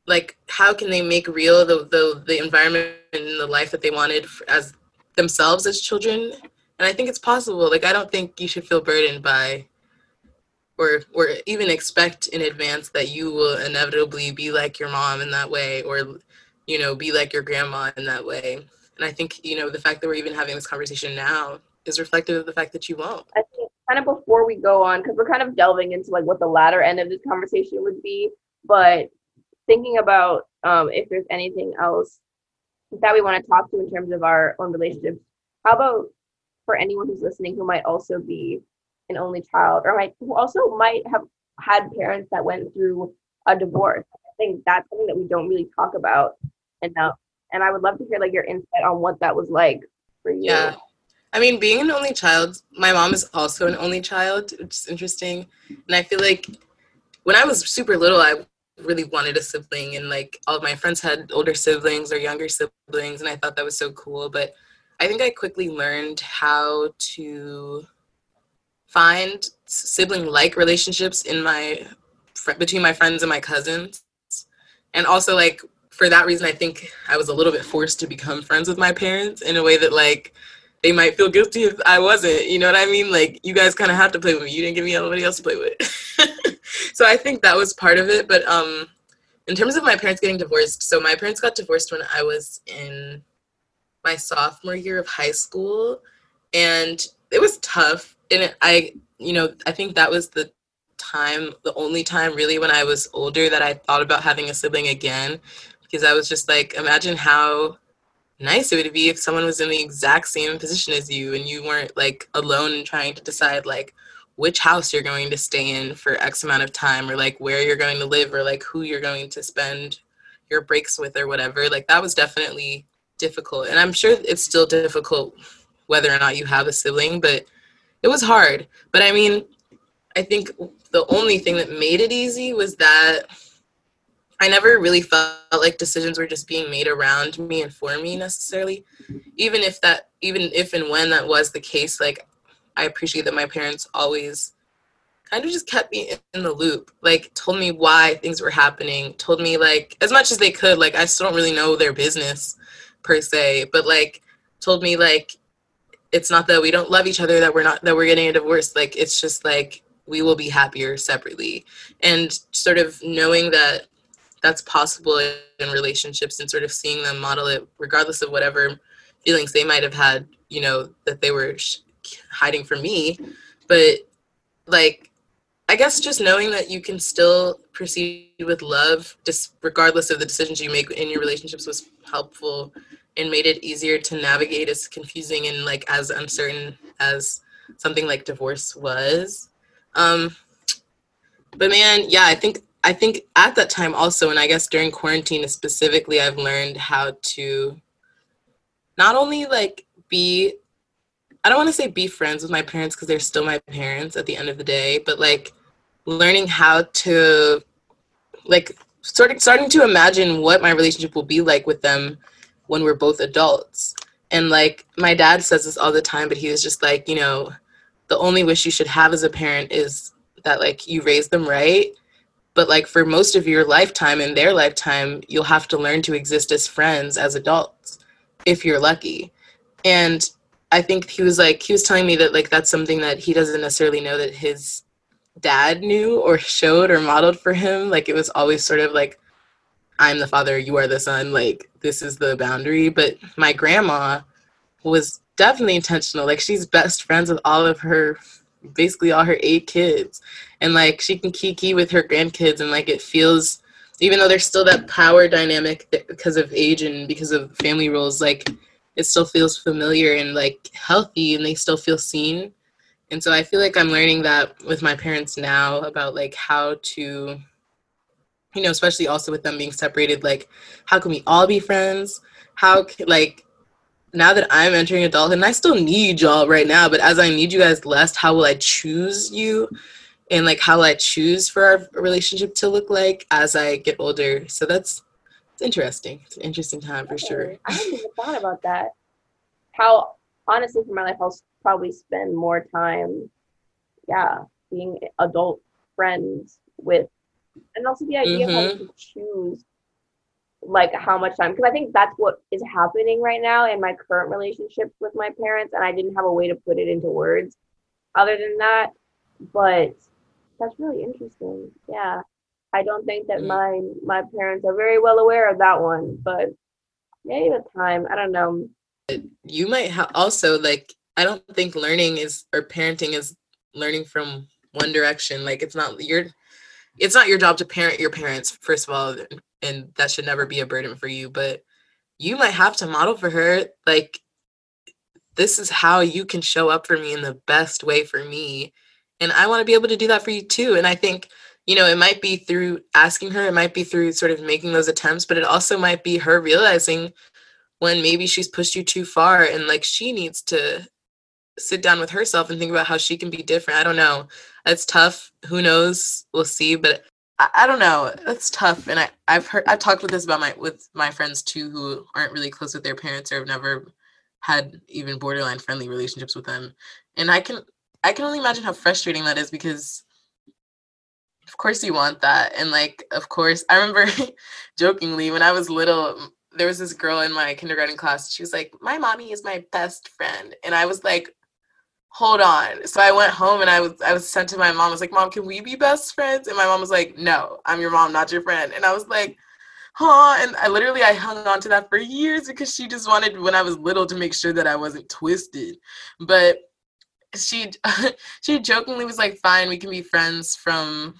like how can they make real the environment and the life that they wanted as themselves as children. And I think it's possible. Like I don't think you should feel burdened by or even expect in advance that you will inevitably be like your mom in that way, or, you know, be like your grandma in that way. And I think, you know, the fact that we're even having this conversation now is reflective of the fact that you won't. I think kind of before we go on, because we're kind of delving into like what the latter end of this conversation would be, but thinking about if there's anything else that we want to talk to in terms of our own relationships. How about for anyone who's listening who might also be an only child, or who also might have had parents that went through a divorce? I think that's something that we don't really talk about enough. And I would love to hear like your insight on what that was like for you. Yeah. I mean, being an only child, my mom is also an only child, which is interesting. And I feel like when I was super little, I really wanted a sibling, and like all of my friends had older siblings or younger siblings, and I thought that was so cool. But I think I quickly learned how to find sibling-like relationships in my between my friends and my cousins. And also, like, for that reason, I think I was a little bit forced to become friends with my parents in a way that, like, they might feel guilty if I wasn't, you know what I mean? Like, you guys kind of have to play with me. You didn't give me anybody else to play with. So I think that was part of it. But in terms of my parents getting divorced, so my parents got divorced when I was in my sophomore year of high school, and it was tough. And I think that was the only time really when I was older that I thought about having a sibling again, because I was just like, imagine how nice it would be if someone was in the exact same position as you and you weren't like alone and trying to decide like which house you're going to stay in for X amount of time, or like where you're going to live, or like who you're going to spend your breaks with or whatever. Like, that was definitely difficult. And I'm sure it's still difficult whether or not you have a sibling, but it was hard. But I mean, I think the only thing that made it easy was that I never really felt like decisions were just being made around me and for me necessarily. Even if and when that was the case, like, I appreciate that my parents always kind of just kept me in the loop, like told me why things were happening, told me like as much as they could. Like, I still don't really know their business per se, but like told me like, it's not that we don't love each other, that we're getting a divorce. Like, it's just like, we will be happier separately. And sort of knowing that that's possible in relationships, and sort of seeing them model it regardless of whatever feelings they might have had, you know, that they were hiding from me. But like, I guess just knowing that you can still proceed with love just regardless of the decisions you make in your relationships was helpful and made it easier to navigate, as confusing and like as uncertain as something like divorce was. But man, yeah, I think at that time also, and I guess during quarantine specifically, I've learned how to not only like be, I don't want to say be friends with my parents, because they're still my parents at the end of the day, but like learning how to like starting to imagine what my relationship will be like with them when we're both adults. And like, my dad says this all the time, but he was just like, you know, the only wish you should have as a parent is that like you raise them right. But like, for most of your lifetime and their lifetime, you'll have to learn to exist as friends, as adults, if you're lucky. And I think he was telling me that like, that's something that he doesn't necessarily know that his dad knew or showed or modeled for him. Like, it was always sort of like, I'm the father, you are the son, like, this is the boundary. But my grandma was definitely intentional. Like, she's best friends with basically all her 8 kids. And like, she can kiki with her grandkids, and like, it feels, even though there's still that power dynamic because of age and because of family roles, like, it still feels familiar and like healthy, and they still feel seen. And so I feel like I'm learning that with my parents now about like how to, you know, especially also with them being separated, like, how can we all be friends? Now that I'm entering adulthood, and I still need y'all right now, but as I need you guys less, how will I choose you? And like, how will I choose for our relationship to look like as I get older? So it's interesting. It's an interesting time for sure. I haven't even thought about that. How, honestly, for my life, I'll probably spend more time, being adult friends with, and also the idea of how to choose like how much time, because I think that's what is happening right now in my current relationship with my parents, and I didn't have a way to put it into words other than that. But that's really interesting. Yeah, I don't think that my parents are very well aware of that one, but maybe the time, I don't know. You might also like, I don't think parenting is learning from one direction. Like, it's not your job to parent your parents, first of all, and that should never be a burden for you. But you might have to model for her, like, this is how you can show up for me in the best way for me. And I want to be able to do that for you too. And I think, you know, it might be through asking her, it might be through sort of making those attempts, but it also might be her realizing when maybe she's pushed you too far and like she needs to sit down with herself and think about how she can be different. I don't know. It's tough. Who knows? We'll see. But I don't know. It's tough. And I've talked with this about with my friends too, who aren't really close with their parents or have never had even borderline friendly relationships with them. And I can only imagine how frustrating that is, because of course you want that. And like, of course, I remember jokingly when I was little, there was this girl in my kindergarten class. She was like, my mommy is my best friend. And I was like, hold on. So I went home and I was sent to my mom. I was like, Mom, can we be best friends? And my mom was like, no, I'm your mom, not your friend. And I was like, huh. And I hung on to that for years, because she just wanted, when I was little, to make sure that I wasn't twisted. But she jokingly was like, fine, we can be friends from,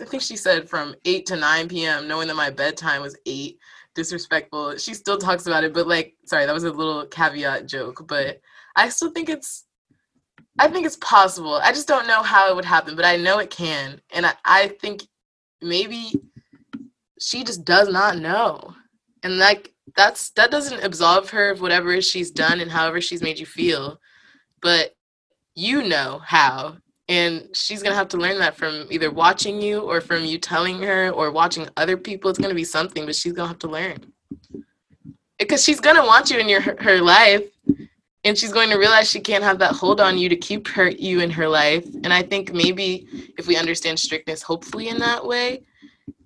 I think she said from 8 to 9 p.m., knowing that my bedtime was 8. Disrespectful. She still talks about it, but like, sorry, that was a little caveat joke, but I still think I think it's possible. I just don't know how it would happen, but I know it can. And I think maybe she just does not know. And like, that doesn't absolve her of whatever she's done and however she's made you feel, but you know how. And she's going to have to learn that from either watching you or from you telling her or watching other people. It's going to be something, but she's going to have to learn. Because she's going to want you in her life, and she's going to realize she can't have that hold on you to keep you in her life. And I think maybe if we understand strictness, hopefully in that way,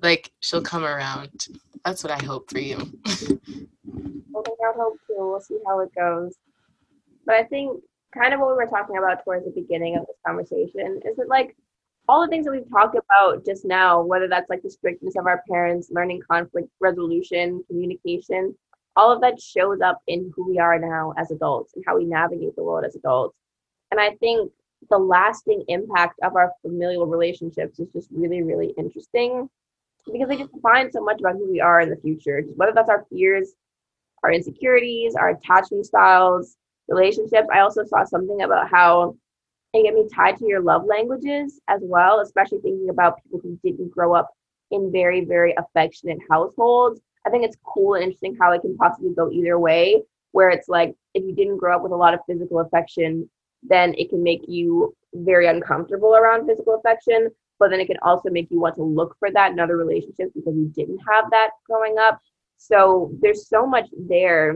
like, she'll come around. That's what I hope for you. I think I hope too. We'll see how it goes. But I think kind of what we were talking about towards the beginning of this conversation is that, like, all the things that we've talked about just now, whether that's like the strictness of our parents, learning conflict resolution, communication, all of that shows up in who we are now as adults and how we navigate the world as adults. And I think the lasting impact of our familial relationships is just really, really interesting, because they just define so much about who we are in the future, just whether that's our fears, our insecurities, our attachment styles, relationships. I also saw something about how it can be tied to your love languages as well, especially thinking about people who didn't grow up in very, very affectionate households. I think it's cool and interesting how it can possibly go either way, where it's like, if you didn't grow up with a lot of physical affection, then it can make you very uncomfortable around physical affection, but then it can also make you want to look for that in other relationships because you didn't have that growing up. So there's so much there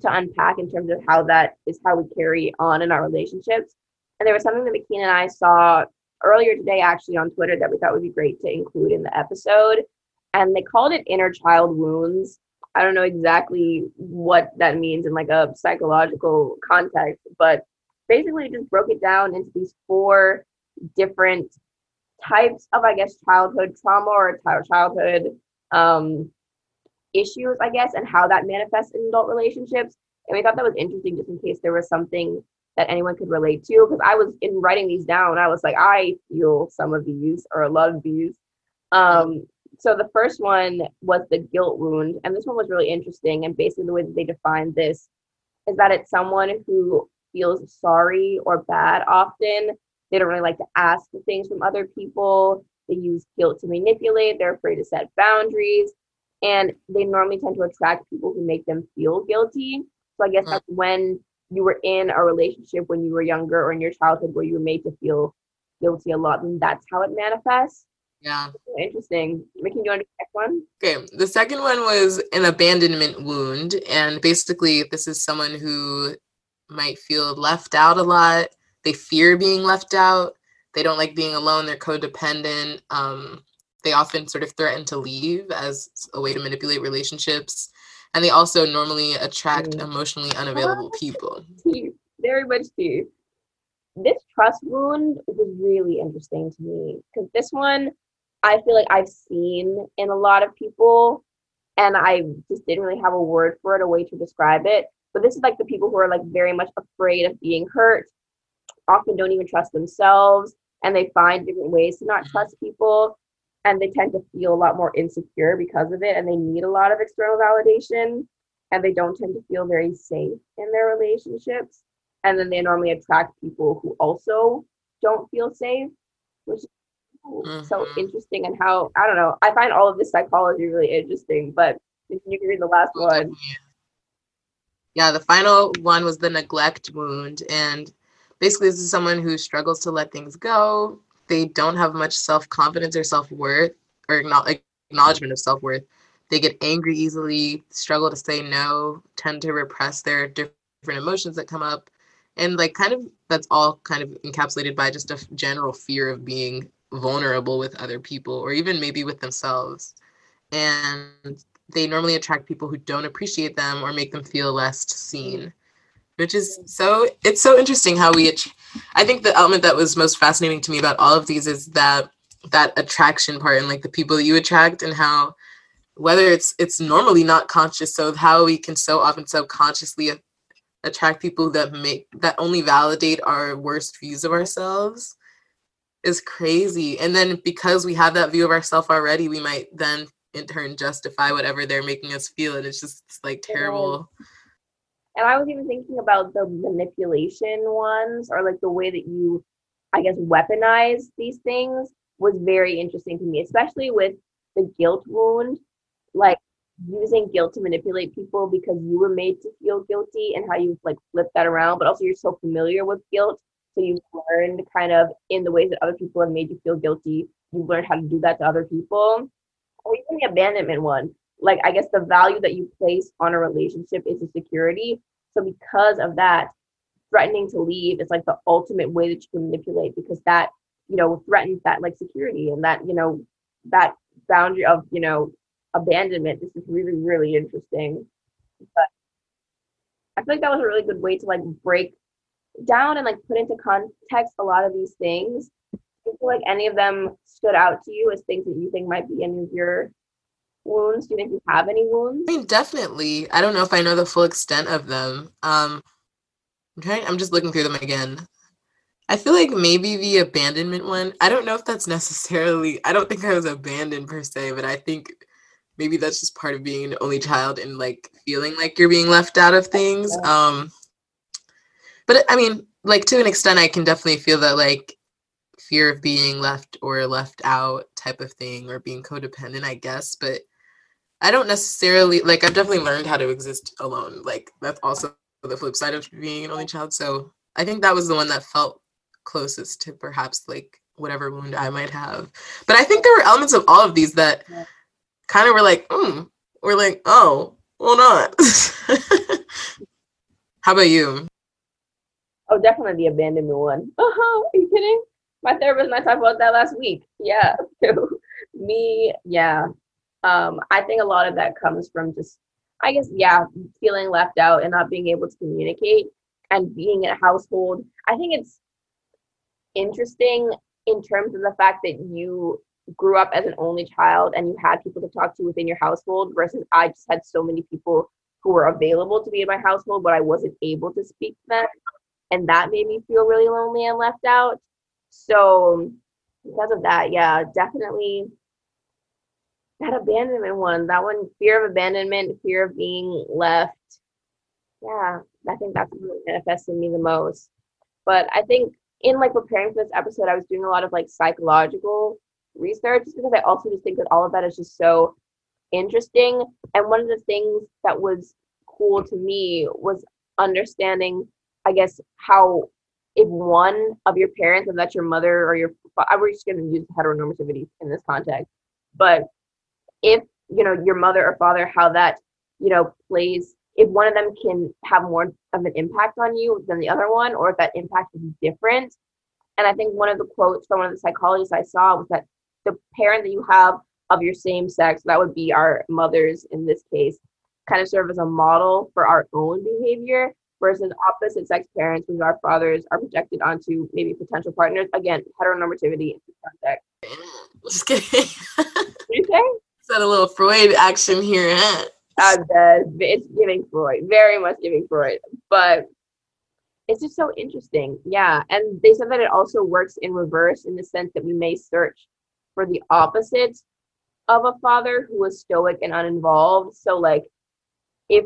to unpack in terms of how that is how we carry on in our relationships. And there was something that McKean and I saw earlier today, actually, on Twitter, that we thought would be great to include in the episode. And they called it inner child wounds. I don't know exactly what that means in like a psychological context, but basically just broke it down into these 4 different types of, I guess, childhood trauma or childhood issues, I guess, and how that manifests in adult relationships. And we thought that was interesting, just in case there was something that anyone could relate to, because I was, in writing these down, I was like, I feel some of these or love these. So the first one was the guilt wound, and this one was really interesting. And basically the way that they defined this is that it's someone who feels sorry or bad often. They don't really like to ask for things from other people. They use guilt to manipulate. They're afraid to set boundaries. And they normally tend to attract people who make them feel guilty. So I guess that's when you were in a relationship when you were younger or in your childhood where you were made to feel guilty a lot, and that's how it manifests. Yeah. Interesting. Mickey, do you want to check one? Okay. The second one was an abandonment wound. And basically, this is someone who might feel left out a lot. They fear being left out. They don't like being alone. They're codependent. They often sort of threaten to leave as a way to manipulate relationships. And they also normally attract emotionally unavailable people. Very much too. This trust wound was really interesting to me, because this one I feel like I've seen in a lot of people, and I just didn't really have a word for it, a way to describe it. But this is like the people who are like very much afraid of being hurt, often don't even trust themselves, and they find different ways to not trust people. and they tend to feel a lot more insecure because of it, and they need a lot of external validation, and they don't tend to feel very safe in their relationships. And then they normally attract people who also don't feel safe, which is so interesting. And how, I don't know, I find all of this psychology really interesting, but if you can read the last one. Yeah, the final one was the neglect wound. And basically this is someone who struggles to let things go. They don't have much self-confidence or self-worth or acknowledgement of self-worth. They get angry easily, struggle to say no, tend to repress their different emotions that come up. And like kind of that's all kind of encapsulated by just a general fear of being vulnerable with other people or even maybe with themselves. And they normally attract people who don't appreciate them or make them feel less seen, which is so, it's so interesting how we, I think the element that was most fascinating to me about all of these is that attraction part and like the people that you attract and how, whether it's normally not conscious, so how we can so often subconsciously attract people that only validate our worst views of ourselves is crazy. And then because we have that view of ourselves already, we might then in turn justify whatever they're making us feel, and it's like terrible. And I was even thinking about the manipulation ones, or like the way that you, I guess, weaponize these things was very interesting to me, especially with the guilt wound, like using guilt to manipulate people because you were made to feel guilty and how you like flip that around, but also you're so familiar with guilt, so you've learned kind of in the ways that other people have made you feel guilty, you've learned how to do that to other people. Or even the abandonment one, like I guess the value that you place on a relationship is the security. So because of that, threatening to leave is like the ultimate way that you can manipulate, because that, you know, threatens that like security and that, you know, that boundary of, you know, abandonment. This is really, really interesting. But I feel like that was a really good way to like break down and like put into context a lot of these things. Do you feel like any of them stood out to you as things that you think might be any of your wounds? Do you think you have any wounds? I mean, definitely. I don't know if I know the full extent of them. I'm just looking through them again. I feel like maybe the abandonment one. I don't know if that's necessarily, I don't think I was abandoned per se, but I think maybe that's just part of being an only child and like feeling like you're being left out of things. But I mean, like to an extent, I can definitely feel that like fear of being left or left out type of thing, or being codependent, I guess. But I don't necessarily, like, I've definitely learned how to exist alone. Like, that's also the flip side of being an only child. So I think that was the one that felt closest to perhaps like whatever wound I might have. But I think there were elements of all of these that kind of were like, we're like, oh, well, not. How about you? Oh, definitely the abandonment one. Are you kidding? My therapist and I talked about that last week. Yeah. Me, yeah. I think a lot of that comes from just, I guess, yeah, feeling left out and not being able to communicate and being in a household. I think it's interesting in terms of the fact that you grew up as an only child and you had people to talk to within your household, versus I just had so many people who were available to be in my household, but I wasn't able to speak to them. And that made me feel really lonely and left out. So because of that, yeah, definitely that abandonment one, fear of abandonment, fear of being left. Yeah, I think that's really manifested in me the most. But I think in like preparing for this episode, I was doing a lot of like psychological research, because I also just think that all of that is just so interesting. And one of the things that was cool to me was understanding, I guess, how if one of your parents, and that's your mother or your, I was just going to use heteronormativity in this context, but if, you know, your mother or father, how that, you know, plays, if one of them can have more of an impact on you than the other one, or if that impact is different. And I think one of the quotes from one of the psychologists I saw was that the parent that you have of your same sex, that would be our mothers in this case, kind of serve as a model for our own behavior, versus opposite sex parents, who our fathers are projected onto maybe potential partners. Again, heteronormativity in this context. Just kidding. What do you say? Said a little Freud action here. It's giving Freud, very much giving Freud. But it's just so interesting. Yeah. And they said that it also works in reverse, in the sense that we may search for the opposite of a father who was stoic and uninvolved. So like, if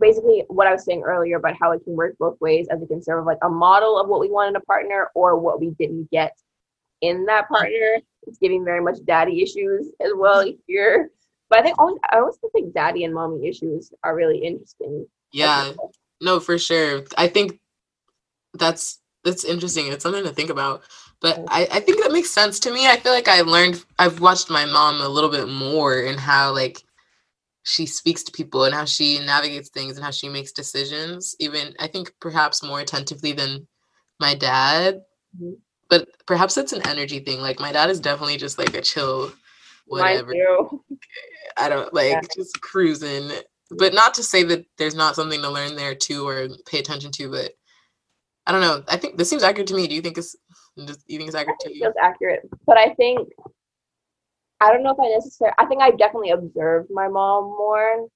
basically what I was saying earlier about how it can work both ways, as it can serve like a model of what we want in a partner or what we didn't get in that partner. It's giving very much daddy issues as well here. But I think I always think daddy and mommy issues are really interesting. Yeah, no, for sure. I think that's interesting. It's something to think about. But I think that makes sense to me. I feel like I've watched my mom a little bit more in how like she speaks to people and how she navigates things and how she makes decisions, even I think perhaps more attentively than my dad. Mm-hmm. But perhaps it's an energy thing. Like my dad is definitely just like a chill, whatever. I don't like just cruising. But not to say that there's not something to learn there too or pay attention to, but I don't know. I think this seems accurate to me. Do you think it's accurate to you? It feels accurate. But I think I definitely observed my mom more.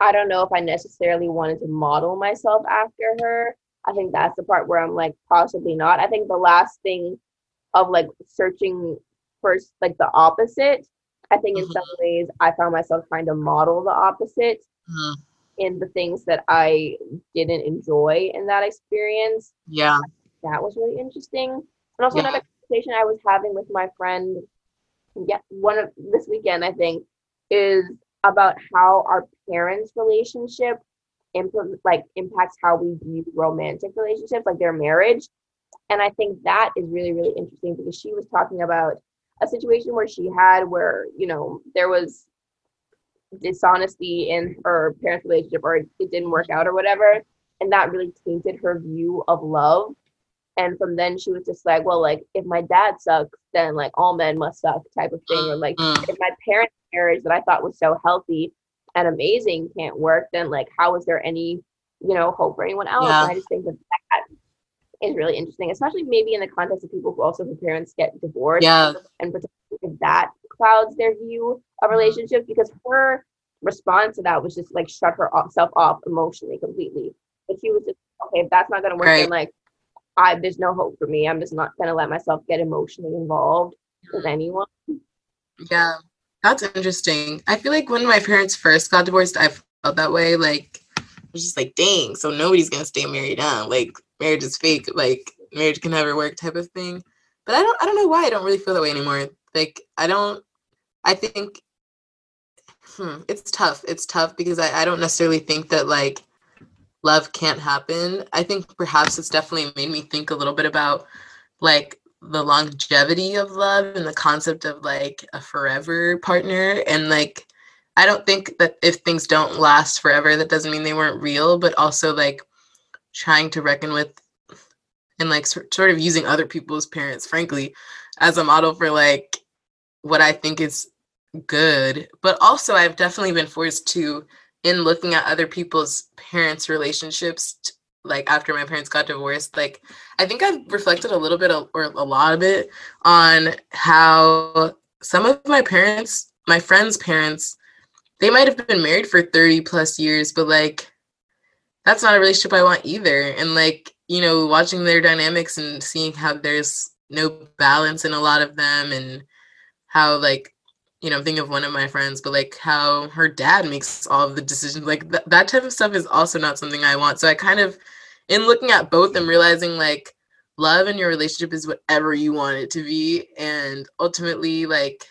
I don't know if I necessarily wanted to model myself after her. I think that's the part where I'm like, possibly not. I think the last thing of like searching for like the opposite, I think in some ways I found myself trying to model the opposite in the things that I didn't enjoy in that experience. Yeah. That was really interesting. And also another conversation I was having with my friend this weekend, I think, is about how our parents' relationship impacts how we view romantic relationships, like their marriage. And I think that is really, really interesting because she was talking about a situation where she had where, you know, there was dishonesty in her parents' relationship or it didn't work out or whatever. And that really tainted her view of love. And from then she was just like, well, like if my dad sucks, then like all men must suck type of thing. Or like if my parents' marriage that I thought was so healthy and amazing can't work, then like how is there any, you know, hope for anyone else? Yeah. And I just think that is really interesting, especially maybe in the context of people who also whose parents get divorced and particularly if that clouds their view of relationships, because her response to that was just like shut herself off emotionally completely. But she was just, okay, if that's not going to work, then like there's no hope for me. I'm just not going to let myself get emotionally involved with anyone. Yeah. That's interesting. I feel like when my parents first got divorced, I felt that way. Like, I was just like, dang, so nobody's going to stay married now. Like, marriage is fake. Like, marriage can never work type of thing. But I don't know why I don't really feel that way anymore. Like, it's tough. It's tough because I don't necessarily think that, like, love can't happen. I think perhaps it's definitely made me think a little bit about, like, the longevity of love and the concept of like a forever partner. And like, I don't think that if things don't last forever, that doesn't mean they weren't real, but also like trying to reckon with and like sort of using other people's parents, frankly, as a model for like what I think is good. But also I've definitely been forced to, in looking at other people's parents' relationships, like after my parents got divorced, like I think I've reflected a little bit or a lot of it on how some of my friends' parents, they might have been married for 30 plus years, but like that's not a relationship I want either. And like, you know, watching their dynamics and seeing how there's no balance in a lot of them and how like, you know, I'm thinking of one of my friends, but like how her dad makes all of the decisions, like that type of stuff is also not something I want. So I kind of, in looking at both, I'm realizing like love in your relationship is whatever you want it to be. And ultimately, like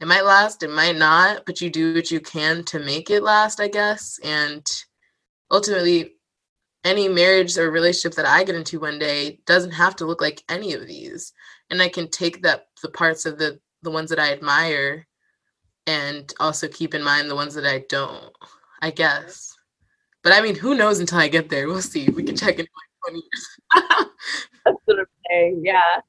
it might last, it might not, but you do what you can to make it last, I guess. And ultimately, any marriage or relationship that I get into one day doesn't have to look like any of these. And I can take that the parts of the ones that I admire and also keep in mind the ones that I don't, I guess. But I mean, who knows until I get there? We'll see. We can check in like 20 years. That's what I'm saying, yeah.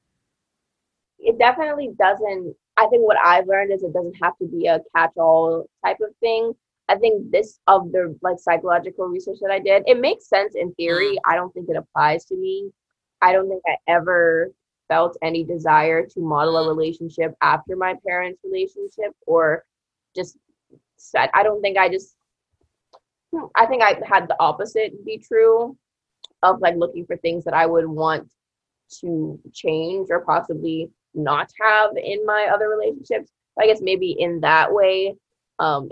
It definitely doesn't, I think what I've learned is it doesn't have to be a catch-all type of thing. I think of the like psychological research that I did, it makes sense in theory. I don't think it applies to me. I don't think I ever felt any desire to model a relationship after my parents' relationship or just said, I think I had the opposite be true of like looking for things that I would want to change or possibly not have in my other relationships. I guess maybe in that way,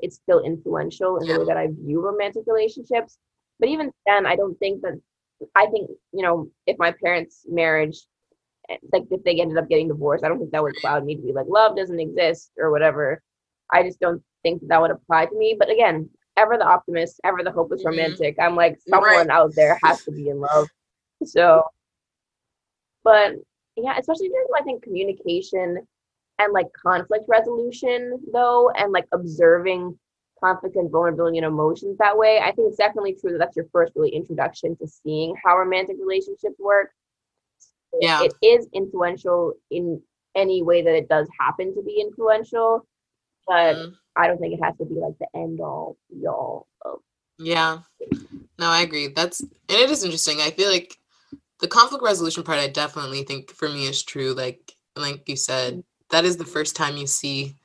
it's still influential in the way that I view romantic relationships. But even then, I think, you know, if my parents' marriage, like if they ended up getting divorced, I don't think that would cloud me to be like, love doesn't exist or whatever. I just don't think that would apply to me. But again, ever the optimist, ever the hopeless romantic. I'm like, someone out there has to be in love. So, but yeah, especially during, I think, communication and like conflict resolution though, and like observing conflict and vulnerability and emotions that way. I think it's definitely true that that's your first really introduction to seeing how romantic relationships work. Yeah, it is influential in any way that it does happen to be influential, but I don't think it has to be like the end all be all of. Yeah, no, I agree. And it is interesting. I feel like the conflict resolution part, I definitely think for me is true. Like you said, that is the first time you see,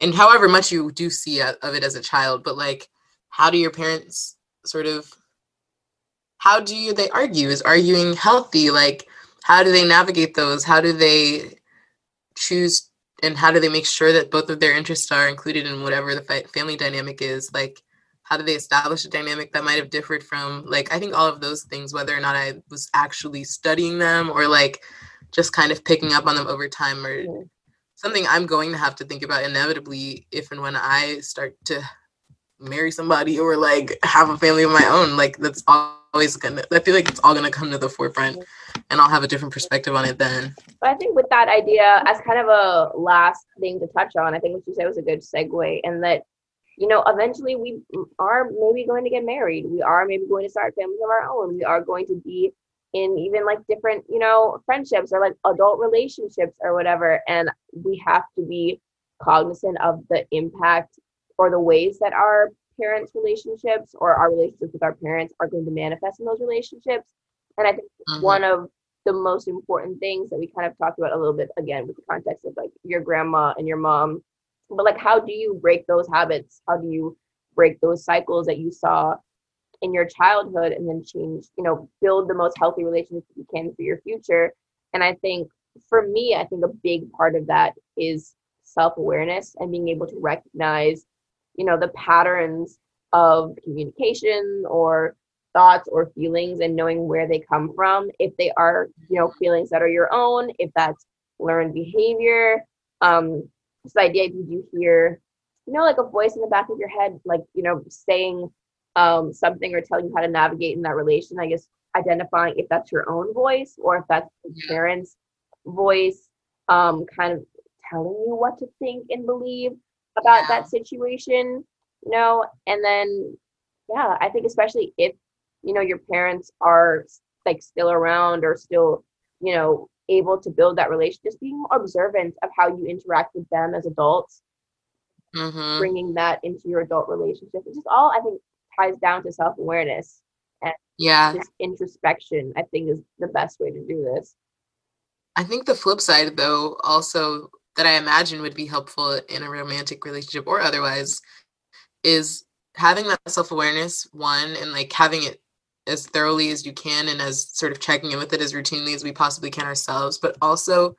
and however much you do see of it as a child, but like, how do your parents how do they argue? Is arguing healthy? Like, how do they navigate those? How do they choose, and how do they make sure that both of their interests are included in whatever the family dynamic is? Like, how do they establish a dynamic that might have differed from, like, I think all of those things, whether or not I was actually studying them or like just kind of picking up on them over time, or something I'm going to have to think about inevitably if and when I start to marry somebody or like have a family of my own. Like, that's always I feel like it's all gonna come to the forefront, and I'll have a different perspective on it then. But I think with that idea, as kind of a last thing to touch on, I think what you said was a good segue, and that, you know, eventually we are maybe going to get married. We are maybe going to start families of our own. We are going to be in even like different, you know, friendships or like adult relationships or whatever. And we have to be cognizant of the impact or the ways that our parents' relationships or our relationships with our parents are going to manifest in those relationships. And I think one of the most important things that we kind of talked about a little bit, again, with the context of like your grandma and your mom, but like, how do you break those habits? How do you break those cycles that you saw in your childhood and then change, you know, build the most healthy relationships you can for your future? And I think for me, I think a big part of that is self-awareness and being able to recognize, you know, the patterns of communication or thoughts or feelings and knowing where they come from. If they are, you know, feelings that are your own, if that's learned behavior, this idea, if you do hear, you know, like a voice in the back of your head, like, you know, saying something or telling you how to navigate in that relation, I guess identifying if that's your own voice or if that's your parents' voice, kind of telling you what to think and believe about that situation, you know. And then, yeah, I think especially if, you know, your parents are like still around or still, you know, able to build that relationship, just being more observant of how you interact with them as adults, bringing that into your adult relationship. It's just all, I think, ties down to self-awareness and just introspection, I think, is the best way to do this. I think the flip side, though, also that I imagine would be helpful in a romantic relationship or otherwise, is having that self-awareness, one, and like having it as thoroughly as you can and as sort of checking in with it as routinely as we possibly can ourselves, but also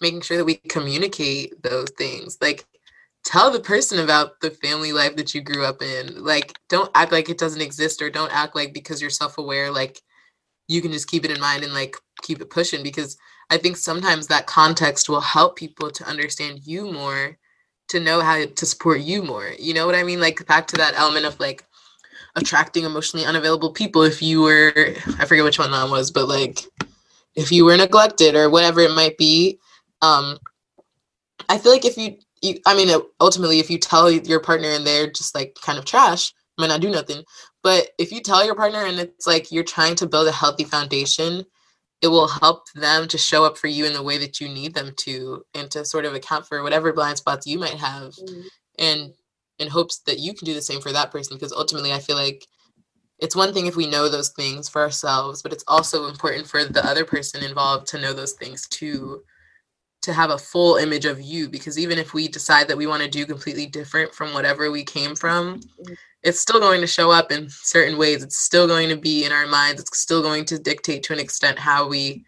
making sure that we communicate those things. Like, tell the person about the family life that you grew up in. Like, don't act like it doesn't exist, or don't act like because you're self-aware, like you can just keep it in mind and like keep it pushing, because I think sometimes that context will help people to understand you more, to know how to support you more. You know what I mean? Like, back to that element of like attracting emotionally unavailable people. If you were, I forget which one that was, but like if you were neglected or whatever it might be, I feel like ultimately if you tell your partner and they're just like kind of trash, might not do nothing. But if you tell your partner and it's like you're trying to build a healthy foundation, it will help them to show up for you in the way that you need them to, and to sort of account for whatever blind spots you might have, and in hopes that you can do the same for that person. Because ultimately, I feel like it's one thing if we know those things for ourselves, but it's also important for the other person involved to know those things too, to have a full image of you. Because even if we decide that we want to do completely different from whatever we came from, it's still going to show up in certain ways. It's still going to be in our minds. It's still going to dictate to an extent how we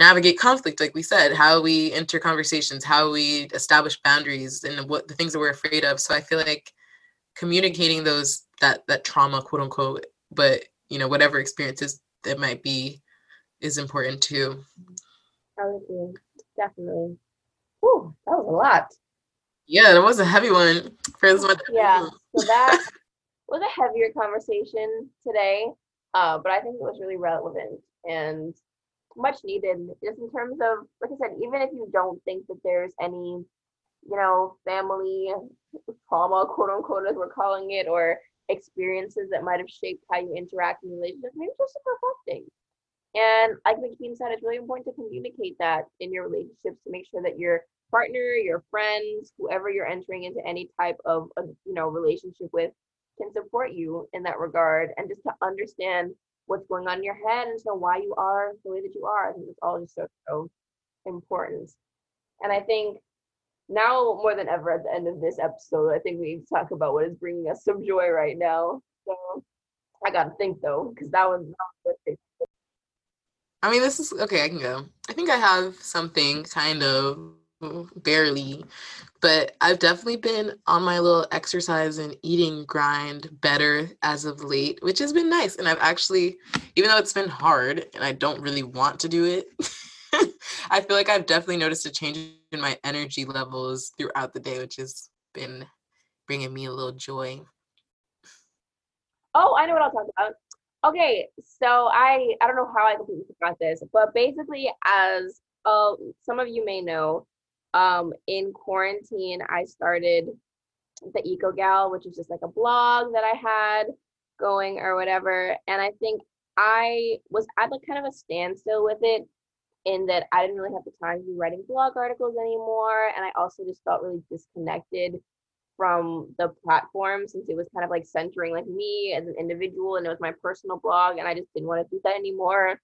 navigate conflict, like we said, how we enter conversations, how we establish boundaries, and what the things that we're afraid of. So I feel like communicating those, that trauma, quote unquote, but you know, whatever experiences that might be, is important too. I would agree, definitely. Ooh, that was a lot. Yeah, that was a heavy one. Yeah, so that was a heavier conversation today, but I think it was really relevant and much needed, just in terms of, like I said, even if you don't think that there's any, you know, family trauma, quote unquote, as we're calling it, or experiences that might have shaped how you interact in relationships, maybe just reflecting. And like the team said, it's really important to communicate that in your relationships, to make sure that your partner, your friends, whoever you're entering into any type of, you know, relationship with, can support you in that regard, and just to understand what's going on in your head and so why you are the way that you are. I think it's all just so important. And I think now more than ever at the end of this episode, I think we need to talk about what is bringing us some joy right now. So I gotta think though, because that was not good. I mean, this is okay. I can go. I think I have something kind of barely, but I've definitely been on my little exercise and eating grind better as of late, which has been nice. And I've actually, even though it's been hard and I don't really want to do it, I feel like I've definitely noticed a change in my energy levels throughout the day, which has been bringing me a little joy. Oh, I know what I'll talk about. Okay, so I don't know how I completely forgot this, but basically, as some of you may know, in quarantine, I started the Eco Gal, which is just like a blog that I had going or whatever. And I think I was at like kind of a standstill with it, in that I didn't really have the time to be writing blog articles anymore. And I also just felt really disconnected from the platform, since it was kind of like centering like me as an individual, and it was my personal blog, and I just didn't want to do that anymore. I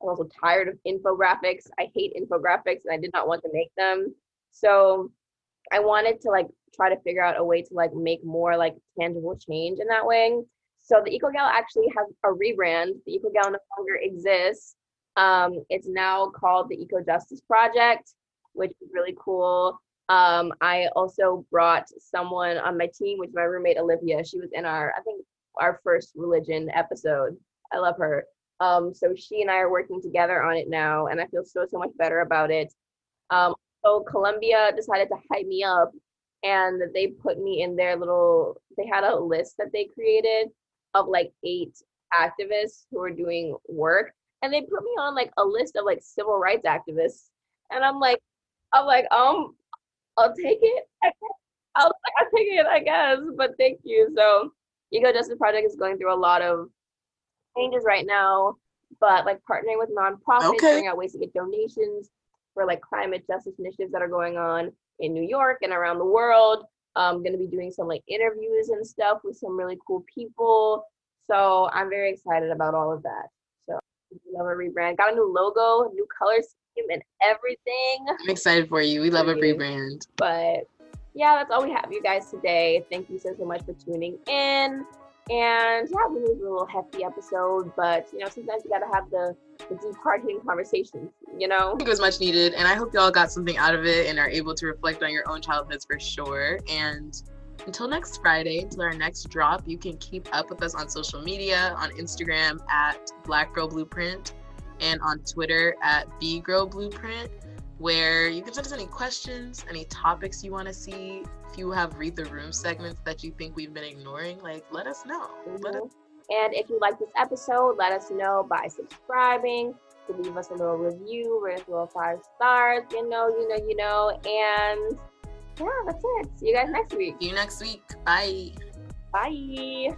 was also tired of infographics. I hate infographics, and I did not want to make them. So I wanted to like try to figure out a way to like make more like tangible change in that way. So the EcoGal actually has a rebrand. The EcoGal no longer exists. It's now called the EcoJustice Project, which is really cool. I also brought someone on my team, which is my roommate, Olivia. She was in our first religion episode. I love her. So she and I are working together on it now, and I feel so much better about it. So Columbia decided to hype me up, and they put me in their little, they had a list that they created of like 8 activists who are doing work. And they put me on like a list of like civil rights activists. And I'm like, I'll take it. I'll take it, I guess, but thank you. So EcoJustice Project is going through a lot of changes right now, but like partnering with nonprofits, figuring out ways to get donations for like climate justice initiatives that are going on in New York and around the world. I'm going to be doing some like interviews and stuff with some really cool people. So I'm very excited about all of that. So I love a rebrand. Got a new logo, new color scheme, and everything. I'm excited for you. We love a rebrand. But yeah, that's all we have, you guys, today. Thank you so much for tuning in. And yeah, this was a little hefty episode, but you know, sometimes you gotta have the deep heart-hitting conversations, you know? I think it was much needed, and I hope y'all got something out of it and are able to reflect on your own childhoods for sure. And until next Friday, until our next drop, you can keep up with us on social media, on Instagram at Black Girl Blueprint, and on Twitter at B Girl Blueprint, where you can send us any questions, any topics you want to see. If you have Read the Room segments that you think we've been ignoring, like, let us know. Mm-hmm. And if you like this episode, let us know by subscribing, to leave us a little review, rate us a little 5 stars, you know. And yeah, that's it. See you guys next week. Bye. Bye.